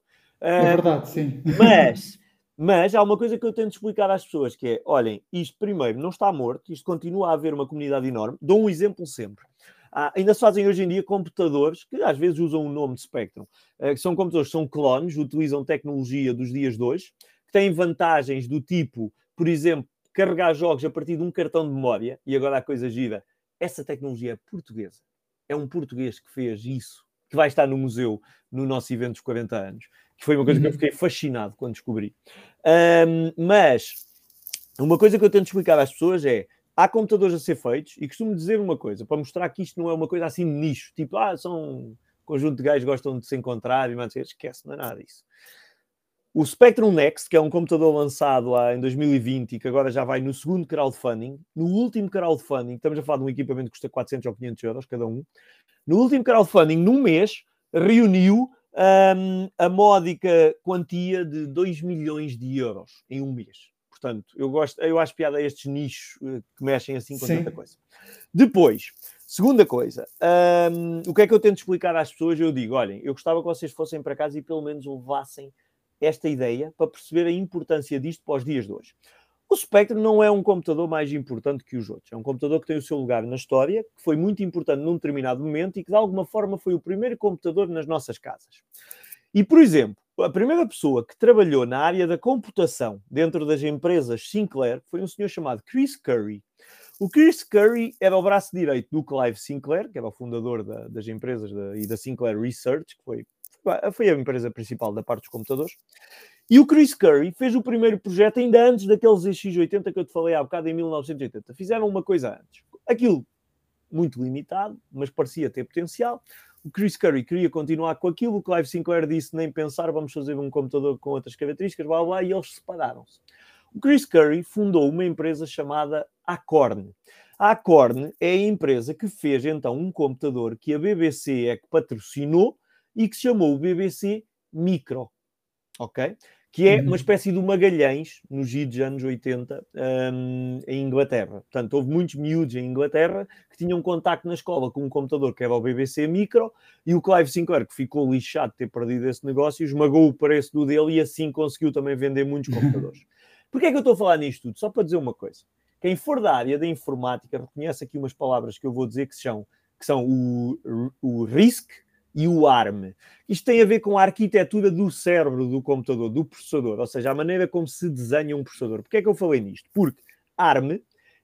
É verdade, sim. Uh, mas, mas há uma coisa que eu tento explicar às pessoas, que é, olhem, isto primeiro não está morto, isto continua a haver uma comunidade enorme. Dou um exemplo sempre. Ah, ainda se fazem hoje em dia computadores que às vezes usam o nome de Spectrum. Uh, que são computadores que são clones, utilizam tecnologia dos dias de hoje, que têm vantagens do tipo, por exemplo, carregar jogos a partir de um cartão de memória. E agora a coisa gira. Essa tecnologia é portuguesa. É um português que fez isso, que vai estar no museu no nosso evento dos quarenta anos. Que foi uma coisa que eu fiquei fascinado quando descobri. Um, mas uma coisa que eu tento explicar às pessoas é, há computadores a ser feitos, e costumo dizer uma coisa, para mostrar que isto não é uma coisa assim de nicho, tipo, ah, são um conjunto de gajos que gostam de se encontrar, e mais, esquece, não é nada disso. O Spectrum Next, que é um computador lançado lá em dois mil e vinte, que agora já vai no segundo crowdfunding, no último crowdfunding, estamos a falar de um equipamento que custa quatrocentos ou quinhentos euros cada um, no último crowdfunding, num mês, reuniu Um, a módica quantia de dois milhões de euros em um mês. Portanto, eu, gosto, eu acho piada a estes nichos que mexem assim com Sim. tanta coisa. Depois, segunda coisa, um, o que é que eu tento explicar às pessoas? Eu digo, olhem, eu gostava que vocês fossem para casa e pelo menos levassem esta ideia para perceber a importância disto para os dias de hoje. O Spectrum não é um computador mais importante que os outros. É um computador que tem o seu lugar na história, que foi muito importante num determinado momento e que, de alguma forma, foi o primeiro computador nas nossas casas. E, por exemplo, a primeira pessoa que trabalhou na área da computação dentro das empresas Sinclair foi um senhor chamado Chris Curry. O Chris Curry era o braço direito do Clive Sinclair, que era o fundador da, das empresas da, e da Sinclair Research, que foi, foi a empresa principal da parte dos computadores. E o Chris Curry fez o primeiro projeto ainda antes daquele Z X oitenta que eu te falei há bocado, em mil novecentos e oitenta. Fizeram uma coisa antes. Aquilo, muito limitado, mas parecia ter potencial. O Chris Curry queria continuar com aquilo. O Clive Sinclair disse, nem pensar, vamos fazer um computador com outras características, blá, blá, e eles separaram-se. O Chris Curry fundou uma empresa chamada Acorn. A Acorn é a empresa que fez, então, um computador que a B B C é que patrocinou e que se chamou o B B C Micro. Ok? Que é uma espécie do Magalhães, no G I dos anos oitenta, um, em Inglaterra. Portanto, houve muitos miúdos em Inglaterra que tinham contacto na escola com um computador que era o B B C Micro, e o Clive Sinclair, que ficou lixado de ter perdido esse negócio, esmagou o preço do dele e assim conseguiu também vender muitos computadores. Porquê é que eu estou a falar nisto tudo? Só para dizer uma coisa. Quem for da área da informática reconhece aqui umas palavras que eu vou dizer que são, que são o, o RISC, e o ARM. Isto tem a ver com a arquitetura do cérebro do computador, do processador, ou seja, a maneira como se desenha um processador. Porquê é que eu falei nisto? Porque ARM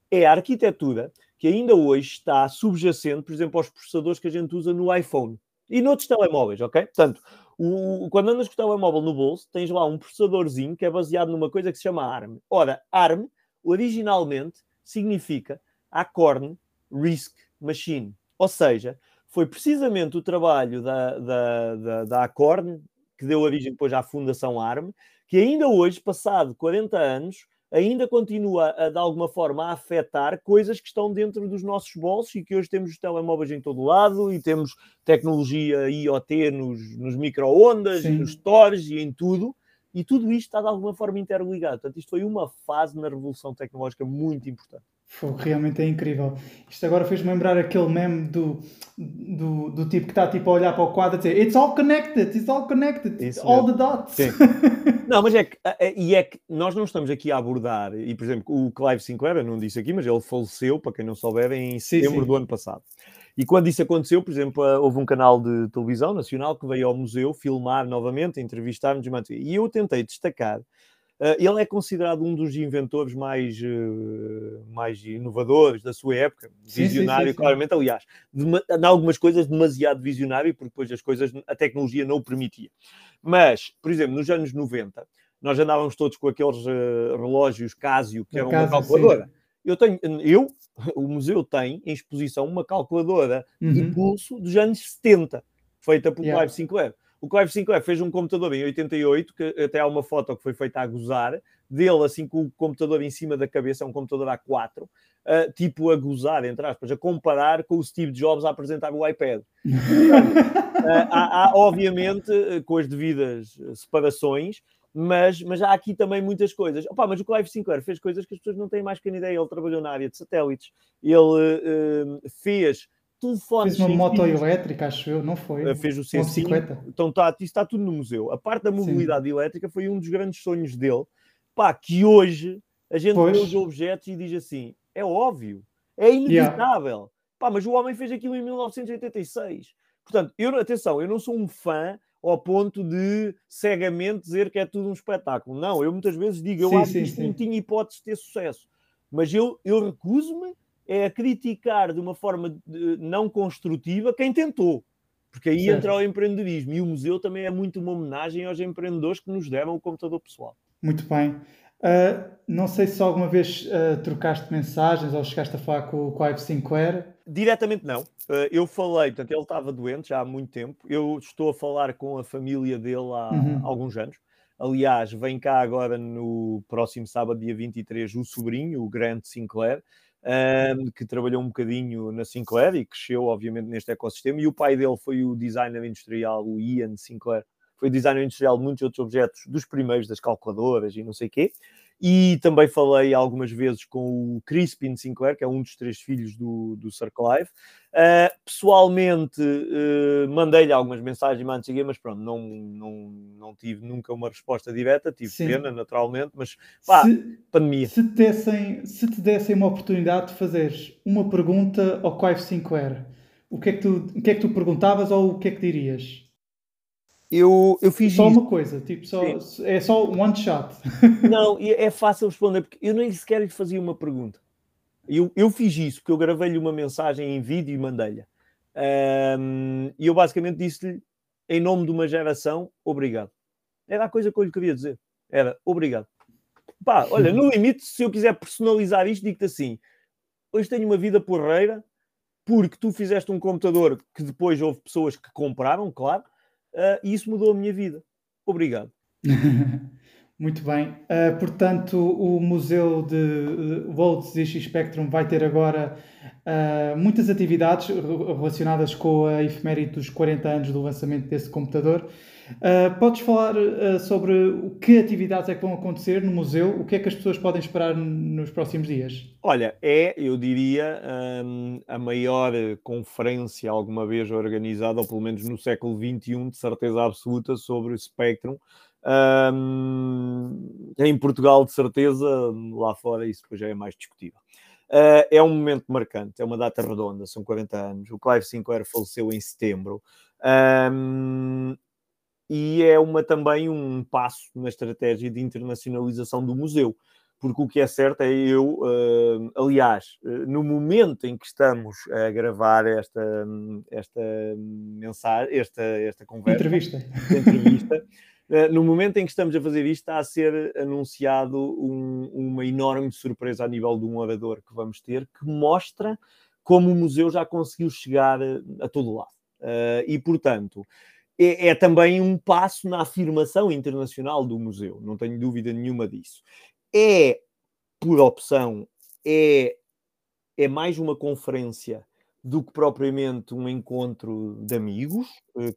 é a arquitetura que ainda hoje está subjacente, por exemplo, aos processadores que a gente usa no iPhone e noutros telemóveis, ok? Portanto, o, quando andas com o telemóvel no bolso, tens lá um processadorzinho que é baseado numa coisa que se chama ARM. Ora, ARM, originalmente, significa Acorn RISC Machine, ou seja, foi precisamente o trabalho da, da, da, da Acorn, que deu origem depois à Fundação ARM, que ainda hoje, passado quarenta anos, ainda continua, a, de alguma forma, a afetar coisas que estão dentro dos nossos bolsos e que hoje temos os telemóveis em todo lado e temos tecnologia I O T nos, nos micro-ondas, Sim. nos stores e em tudo. E tudo isto está, de alguma forma, interligado. Portanto, isto foi uma fase na revolução tecnológica muito importante. Realmente é incrível. Isto agora fez-me lembrar aquele meme do, do, do tipo que está tipo, a olhar para o quadro e dizer It's all connected, it's all connected, it's all the dots. Sim. Não, mas é que, e é que nós não estamos aqui a abordar, e por exemplo, o Clive Sinclair, eu não disse aqui, mas ele faleceu, para quem não souber, em setembro sim, sim. do ano passado. E quando isso aconteceu, por exemplo, houve um canal de televisão nacional que veio ao museu filmar novamente, entrevistar-nos e manter. E eu tentei destacar. Uh, ele é considerado um dos inventores mais, uh, mais inovadores da sua época, visionário, sim, sim, sim, sim. claramente, aliás, em algumas coisas demasiado visionário, porque depois as coisas, a tecnologia não o permitia. Mas, por exemplo, nos anos noventa, nós andávamos todos com aqueles uh, relógios Casio, que eram uma calculadora. Sim. Eu tenho, eu, o museu tem em exposição uma calculadora uhum. de pulso dos anos setenta, feita por Clive yeah. Sinclair. O Clive Sinclair fez um computador em oitenta e oito, que até há uma foto que foi feita a gozar, dele assim com o computador em cima da cabeça, um computador A quatro, uh, tipo a gozar, entre aspas, a comparar com o Steve Jobs a apresentar o iPad. uh, há, há, obviamente, com as devidas separações, mas, mas há aqui também muitas coisas. Opa, mas o Clive Sinclair fez coisas que as pessoas não têm mais pequena ideia. Ele trabalhou na área de satélites, ele uh, fez... Telefones fez uma moto fios. Elétrica, acho eu, não foi? Fez o C cinco. Uma bicicleta. Então tá, isso está tudo no museu. A parte da mobilidade Sim. elétrica foi um dos grandes sonhos dele. Pá, que hoje a gente pois. vê os objetos e diz assim, é óbvio, é inevitável. Yeah. Pá, mas o homem fez aquilo em mil novecentos e oitenta e seis. Portanto, eu, atenção, eu não sou um fã ao ponto de cegamente dizer que é tudo um espetáculo. Não, eu muitas vezes digo, eu sim, acho sim, que isto sim. não tinha hipótese de ter sucesso. Mas eu, eu recuso-me é a criticar de uma forma de, não construtiva quem tentou. Porque aí certo. entra o empreendedorismo. E o museu também é muito uma homenagem aos empreendedores que nos deram o computador pessoal. Muito bem. Uh, não sei se alguma vez uh, trocaste mensagens ou chegaste a falar com o Clive Sinclair. Diretamente não. Uh, eu falei, portanto, ele estava doente já há muito tempo. Eu estou a falar com a família dele há uhum. alguns anos. Aliás, vem cá agora no próximo sábado, dia vinte e três, o sobrinho, o Grant Sinclair, Um, que trabalhou um bocadinho na Sinclair e cresceu, obviamente, neste ecossistema. E o pai dele foi o designer industrial, o Ian Sinclair, foi designer industrial de muitos outros objetos, dos primeiros, das calculadoras e não sei o quê. E também falei algumas vezes com o Crispin Sinclair, que é um dos três filhos do, do Sir Clive. Uh, pessoalmente, uh, mandei-lhe algumas mensagens, mas pronto, não, não, não tive nunca uma resposta direta. Tive Sim. pena, naturalmente, mas pá, se, pandemia. Se te, dessem, se te dessem uma oportunidade de fazeres uma pergunta ao Clive Sinclair, o que é que tu, o que é que tu perguntavas ou o que é que dirias? Eu, eu fiz só isso. uma coisa, tipo, só, é só one shot. Não, é fácil responder, porque eu nem sequer lhe fazia uma pergunta. Eu, eu fiz isso, porque eu gravei-lhe uma mensagem em vídeo e mandei-lhe. Um, e eu basicamente disse-lhe, em nome de uma geração, obrigado. Era a coisa que eu lhe queria dizer. Era, obrigado. Pá, olha, no limite, se eu quiser personalizar isto, digo-te assim, hoje tenho uma vida porreira, porque tu fizeste um computador que depois houve pessoas que compraram, claro, Uh, e isso mudou a minha vida. Obrigado. Muito bem. Uh, portanto, o museu de Load Z X Spectrum vai ter agora uh, muitas atividades relacionadas com a efeméride dos quarenta anos do lançamento desse computador. Uh, podes falar uh, sobre que atividades é que vão acontecer no museu? O que é que as pessoas podem esperar nos próximos dias? Olha, é, eu diria, um, a maior conferência alguma vez organizada, ou pelo menos no século vinte e um, de certeza absoluta, sobre o Spectrum. Um, em Portugal, de certeza, lá fora isso depois já é mais discutível. Uh, é um momento marcante, é uma data redonda, são quarenta anos. O Clive Sinclair faleceu em setembro. Um, e é uma, também um passo na estratégia de internacionalização do museu. Porque o que é certo é eu, uh, aliás, uh, no momento em que estamos a gravar esta, esta mensagem, esta, esta conversa... Entrevista. Entrevista. Uh, no momento em que estamos a fazer isto, está a ser anunciado um, uma enorme surpresa a nível de um orador que vamos ter, que mostra como o museu já conseguiu chegar a, a todo lado. Uh, e, portanto... É, é também um passo na afirmação internacional do museu, não tenho dúvida nenhuma disso. É, por opção, é, é mais uma conferência do que propriamente um encontro de amigos,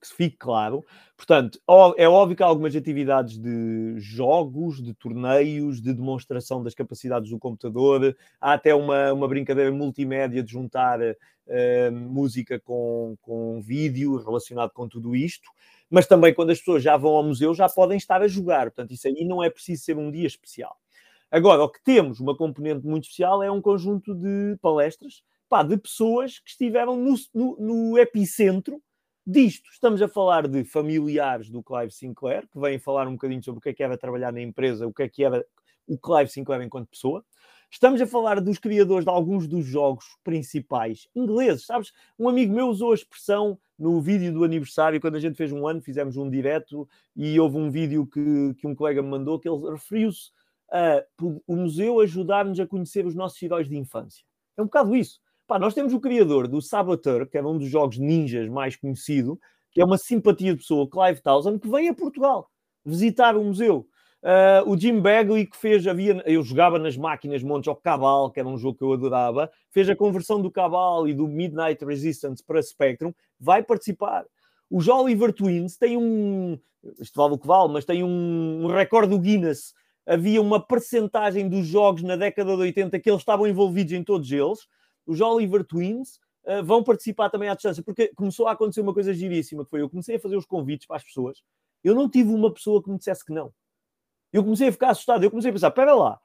que se fique claro. Portanto, é óbvio que há algumas atividades de jogos, de torneios, de demonstração das capacidades do computador. Há até uma, uma brincadeira multimédia de juntar uh, música com, com vídeo relacionado com tudo isto. Mas também quando as pessoas já vão ao museu já podem estar a jogar. Portanto, isso aí não é preciso ser um dia especial. Agora, o que temos, uma componente muito especial, é um conjunto de palestras de pessoas que estiveram no, no, no epicentro disto. Estamos a falar de familiares do Clive Sinclair, que vêm falar um bocadinho sobre o que é que era trabalhar na empresa, o que é que era o Clive Sinclair enquanto pessoa. Estamos a falar dos criadores de alguns dos jogos principais ingleses, sabes? Um amigo meu usou a expressão no vídeo do aniversário, quando a gente fez um ano, fizemos um direto, e houve um vídeo que, que um colega me mandou, que ele referiu-se a o museu ajudar-nos a conhecer os nossos heróis de infância. É um bocado isso. Pá, nós temos o criador do Saboteur, que era um dos jogos ninjas mais conhecido, que é uma simpatia de pessoa, Clive Townsend, que vem a Portugal visitar o museu. Uh, o Jim Bagley, que fez, havia, eu jogava nas máquinas montes ao Cabal, que era um jogo que eu adorava, fez a conversão do Cabal e do Midnight Resistance para Spectrum, vai participar. Os Oliver Twins têm um, isto vale o que vale, mas têm um, um recorde do Guinness. Havia uma percentagem dos jogos na década de oitenta que eles estavam envolvidos em todos eles. Os Oliver Twins uh, vão participar também à distância, porque começou a acontecer uma coisa giríssima, que foi, eu comecei a fazer os convites para as pessoas, eu não tive uma pessoa que me dissesse que não. Eu comecei a ficar assustado, eu comecei a pensar, espera lá,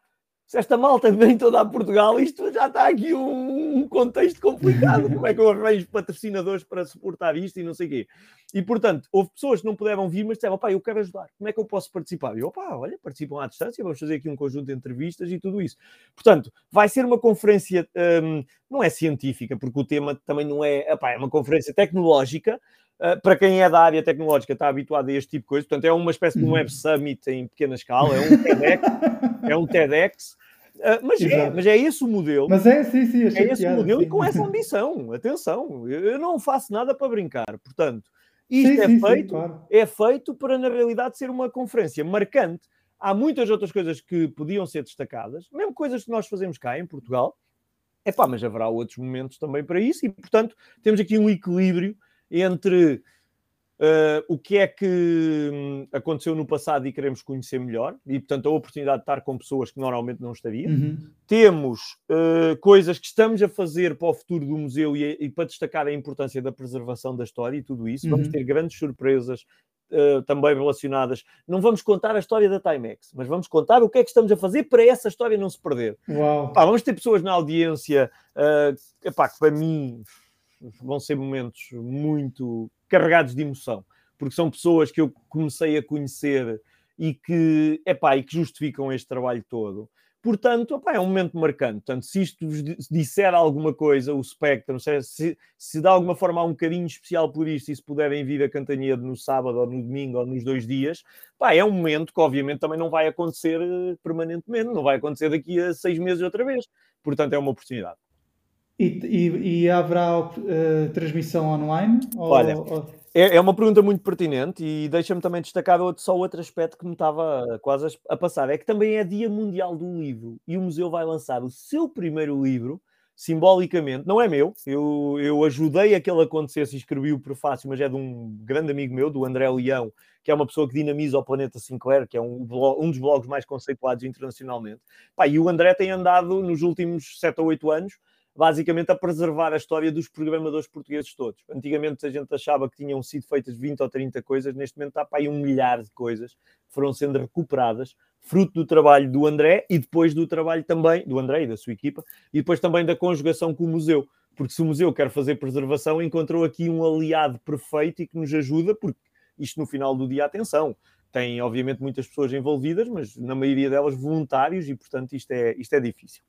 se esta malta vem toda a Portugal, isto já está aqui um, um contexto complicado, como é que eu arranjo patrocinadores para suportar isto e não sei o quê. E, portanto, houve pessoas que não puderam vir, mas disseram, pá, eu quero ajudar, como é que eu posso participar? E eu, pá, olha, participam à distância, vamos fazer aqui um conjunto de entrevistas e tudo isso. Portanto, vai ser uma conferência, hum, não é científica, porque o tema também não é, epá, é uma conferência tecnológica. Uh, para quem é da área tecnológica, está habituado a este tipo de coisa. Portanto, é uma espécie de um Web Summit em pequena escala, é um TEDx, é um TEDx. Uh, mas, é, mas é esse o modelo. Mas é, sim, sim, é esse o modelo, sim. E com essa ambição. Atenção, eu não faço nada para brincar. Portanto, isto sim, é, sim, feito, sim, claro. É feito para, na realidade, ser uma conferência marcante. Há muitas outras coisas que podiam ser destacadas, mesmo coisas que nós fazemos cá em Portugal. Epá, mas haverá outros momentos também para isso e, portanto, temos aqui um equilíbrio entre uh, o que é que hum, aconteceu no passado e queremos conhecer melhor, e, portanto, a oportunidade de estar com pessoas que normalmente não estaria. Uhum. Temos uh, coisas que estamos a fazer para o futuro do museu e, e para destacar a importância da preservação da história e tudo isso. Uhum. Vamos ter grandes surpresas uh, também relacionadas. Não vamos contar a história da Timex, mas vamos contar o que é que estamos a fazer para essa história não se perder. Uau. Pá, vamos ter pessoas na audiência uh, epá, que, para mim... vão ser momentos muito carregados de emoção, porque são pessoas que eu comecei a conhecer e que, epá, e que justificam este trabalho todo. Portanto, epá, é um momento marcante. Portanto, se isto vos disser alguma coisa, o Spectrum, se, se de alguma forma há um carinho especial por isto e se puderem vir a Cantanhede no sábado ou no domingo ou nos dois dias, epá, é um momento que obviamente também não vai acontecer permanentemente, não vai acontecer daqui a seis meses outra vez. Portanto, é uma oportunidade. E, e, e haverá uh, transmissão online? Ou, Olha, ou... É, é uma pergunta muito pertinente e deixa-me também destacar outro, só outro aspecto que me estava quase a passar. É que também é Dia Mundial do Livro e o museu vai lançar o seu primeiro livro, simbolicamente. Não é meu, eu, eu ajudei a que ele acontecesse e escrevi o prefácio, mas é de um grande amigo meu, do André Leão, que é uma pessoa que dinamiza o Planeta Sinclair, que é um, blog, um dos blogs mais conceituados internacionalmente. Pá, e o André tem andado nos últimos sete ou oito anos basicamente a preservar a história dos programadores portugueses todos. Antigamente a gente achava que tinham sido feitas vinte ou trinta coisas, neste momento está para aí um milhar de coisas que foram sendo recuperadas, fruto do trabalho do André e depois do trabalho também, do André e da sua equipa, e depois também da conjugação com o museu, porque se o museu quer fazer preservação, encontrou aqui um aliado perfeito e que nos ajuda, porque isto no final do dia, atenção, tem obviamente muitas pessoas envolvidas, mas na maioria delas voluntários e, portanto, isto é, isto é difícil.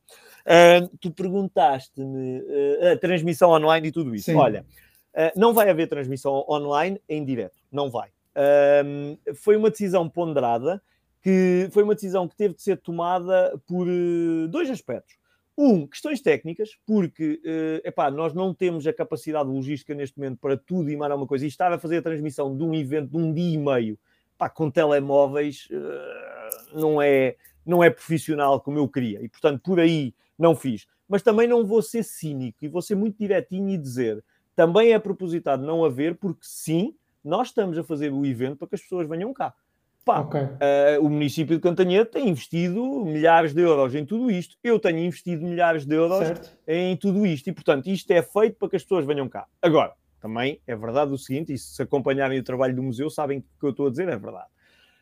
Uh, tu perguntaste-me uh, a transmissão online e tudo isso. Sim. Olha, uh, não vai haver transmissão online em direto, não vai. Uh, foi uma decisão ponderada, que foi uma decisão que teve de ser tomada por uh, dois aspectos. Um, questões técnicas, porque uh, epá, nós não temos a capacidade logística neste momento para tudo e mais alguma coisa. E estar a fazer a transmissão de um evento de um dia e meio, pá, com telemóveis uh, não, é, não é profissional como eu queria. E, portanto, por aí não fiz. Mas também não vou ser cínico e vou ser muito direitinho e dizer também é propositado não haver, porque sim, nós estamos a fazer o evento para que as pessoas venham cá. Pá, okay. uh, o município de Cantanhede tem investido milhares de euros em tudo isto. Eu tenho investido milhares de euros certo. em tudo isto. E, portanto, isto é feito para que as pessoas venham cá. Agora, também é verdade o seguinte, e se acompanharem o trabalho do museu sabem que o que eu estou a dizer é verdade.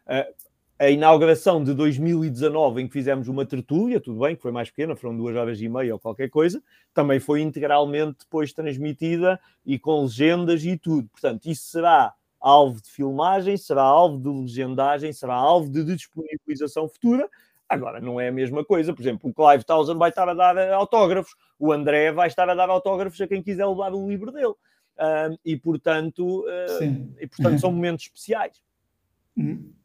Uh, a inauguração de dois mil e dezanove, em que fizemos uma tertúlia, tudo bem, que foi mais pequena, foram duas horas e meia ou qualquer coisa, também foi integralmente depois transmitida e com legendas e tudo. Portanto, isso será alvo de filmagem, será alvo de legendagem, será alvo de disponibilização futura. Agora, não é a mesma coisa. Por exemplo, o Clive Townsend vai estar a dar autógrafos, o André vai estar a dar autógrafos a quem quiser levar o livro dele. Uh, e, portanto, uh, e portanto são momentos especiais.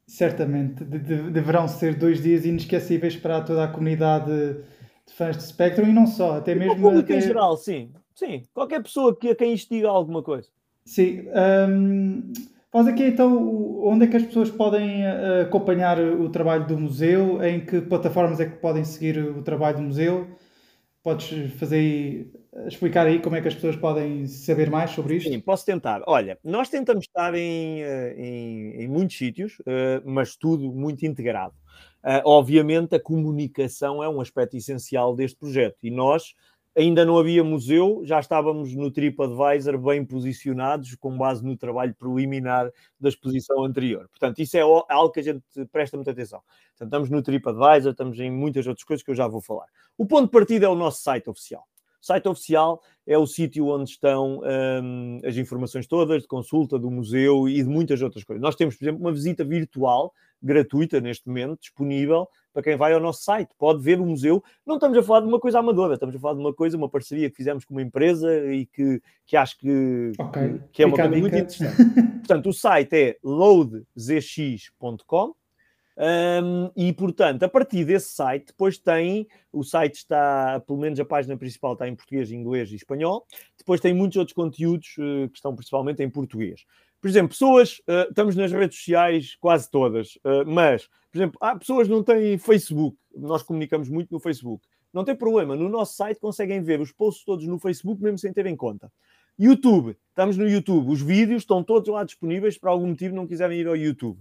Certamente. De, de, deverão ser dois dias inesquecíveis para toda a comunidade de fãs de Spectrum e não só, até mesmo... O público até... em geral, sim. Sim. Qualquer pessoa que, a quem isto diga alguma coisa. Sim. Um, faz aqui então, onde é que as pessoas podem acompanhar o trabalho do museu? Em que plataformas é que podem seguir o trabalho do museu? Podes fazer aí, explicar aí como é que as pessoas podem saber mais sobre isto? Sim, posso tentar. Olha, nós tentamos estar em, em, em muitos sítios, mas tudo muito integrado. Obviamente, a comunicação é um aspecto essencial deste projeto e nós ainda não havia museu, já estávamos no TripAdvisor bem posicionados com base no trabalho preliminar da exposição anterior. Portanto, isso é algo que a gente presta muita atenção. Portanto, estamos no TripAdvisor, estamos em muitas outras coisas que eu já vou falar. O ponto de partida é o nosso site oficial. O site oficial é o sítio onde estão hum, as informações todas de consulta do museu e de muitas outras coisas. Nós temos, por exemplo, uma visita virtual gratuita neste momento, disponível para quem vai ao nosso site, pode ver o museu. Não estamos a falar de uma coisa amadora, estamos a falar de uma coisa, uma parceria que fizemos com uma empresa e que, que acho que, okay. que é uma coisa muito interessante. Portanto, o site é load z x ponto com um, e, portanto, a partir desse site, depois tem, o site está, pelo menos a página principal está em português, inglês e espanhol, depois tem muitos outros conteúdos uh, que estão principalmente em português. Por exemplo, pessoas, uh, estamos nas redes sociais quase todas, uh, mas, por exemplo, há pessoas que não têm Facebook, nós comunicamos muito no Facebook. Não tem problema, no nosso site conseguem ver os posts todos no Facebook, mesmo sem terem conta. YouTube, estamos no YouTube, os vídeos estão todos lá disponíveis, se por algum motivo não quiserem ir ao YouTube.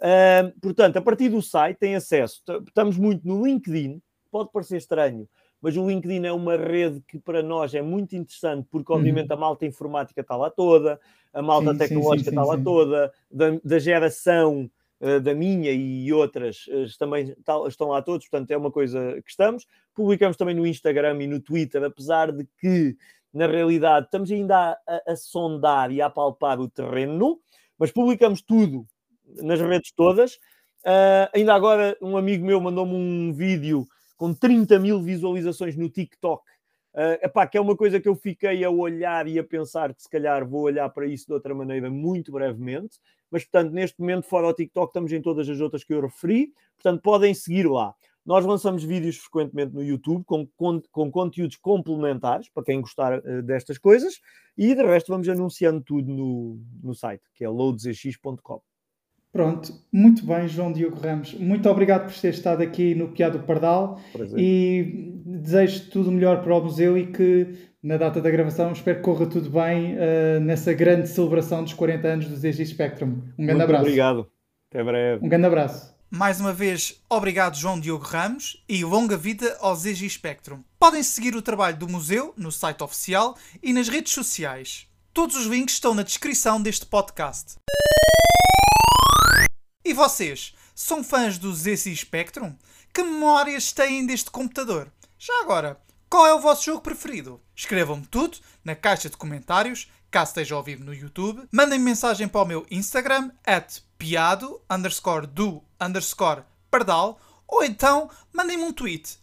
Uh, portanto, a partir do site tem acesso, estamos muito no LinkedIn, pode parecer estranho, mas o LinkedIn é uma rede que para nós é muito interessante, porque obviamente a malta informática está lá toda, a malta sim, tecnológica sim, sim, está sim, lá sim. toda, da, da geração uh, da minha e outras uh, também tá, estão lá todos, portanto é uma coisa que estamos. Publicamos também no Instagram e no Twitter, apesar de que, na realidade, estamos ainda a, a, a sondar e a palpar o terreno, mas publicamos tudo nas redes todas. Uh, ainda agora um amigo meu mandou-me um vídeo com trinta mil visualizações no TikTok, uh, epá, que é uma coisa que eu fiquei a olhar e a pensar que se calhar vou olhar para isso de outra maneira muito brevemente, mas, portanto, neste momento, fora o TikTok, estamos em todas as outras que eu referi, portanto, podem seguir lá. Nós lançamos vídeos frequentemente no YouTube com, com, com conteúdos complementares, para quem gostar uh, destas coisas, e, de resto, vamos anunciando tudo no, no site, que é load z x ponto com. Pronto, muito bem, João Diogo Ramos. Muito obrigado por ter estado aqui no Piado Pardal. Prazer. E desejo tudo melhor para o museu e que, na data da gravação, espero que corra tudo bem uh, nessa grande celebração dos quarenta anos do Z X Spectrum. Um grande muito abraço. Obrigado. Até breve. Um grande abraço. Mais uma vez, obrigado, João Diogo Ramos, e longa vida ao Z X Spectrum. Podem seguir o trabalho do museu no site oficial e nas redes sociais. Todos os links estão na descrição deste podcast. E vocês, são fãs do Z X Spectrum? Que memórias têm deste computador? Já agora, qual é o vosso jogo preferido? Escrevam-me tudo na caixa de comentários, caso esteja ao vivo no YouTube. Mandem mensagem para o meu Instagram, piado, underscore, do, underscore, pardal, ou então mandem-me um tweet,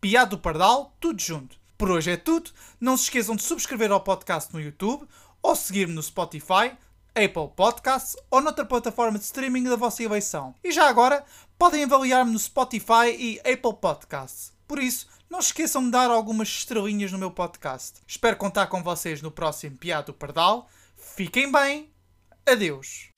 piado pardal, tudo junto. Por hoje é tudo. Não se esqueçam de subscrever ao podcast no YouTube ou seguir-me no Spotify, Apple Podcasts ou noutra plataforma de streaming da vossa eleição. E já agora, podem avaliar-me no Spotify e Apple Podcasts. Por isso, não esqueçam de dar algumas estrelinhas no meu podcast. Espero contar com vocês no próximo Piado Pardal. Fiquem bem. Adeus.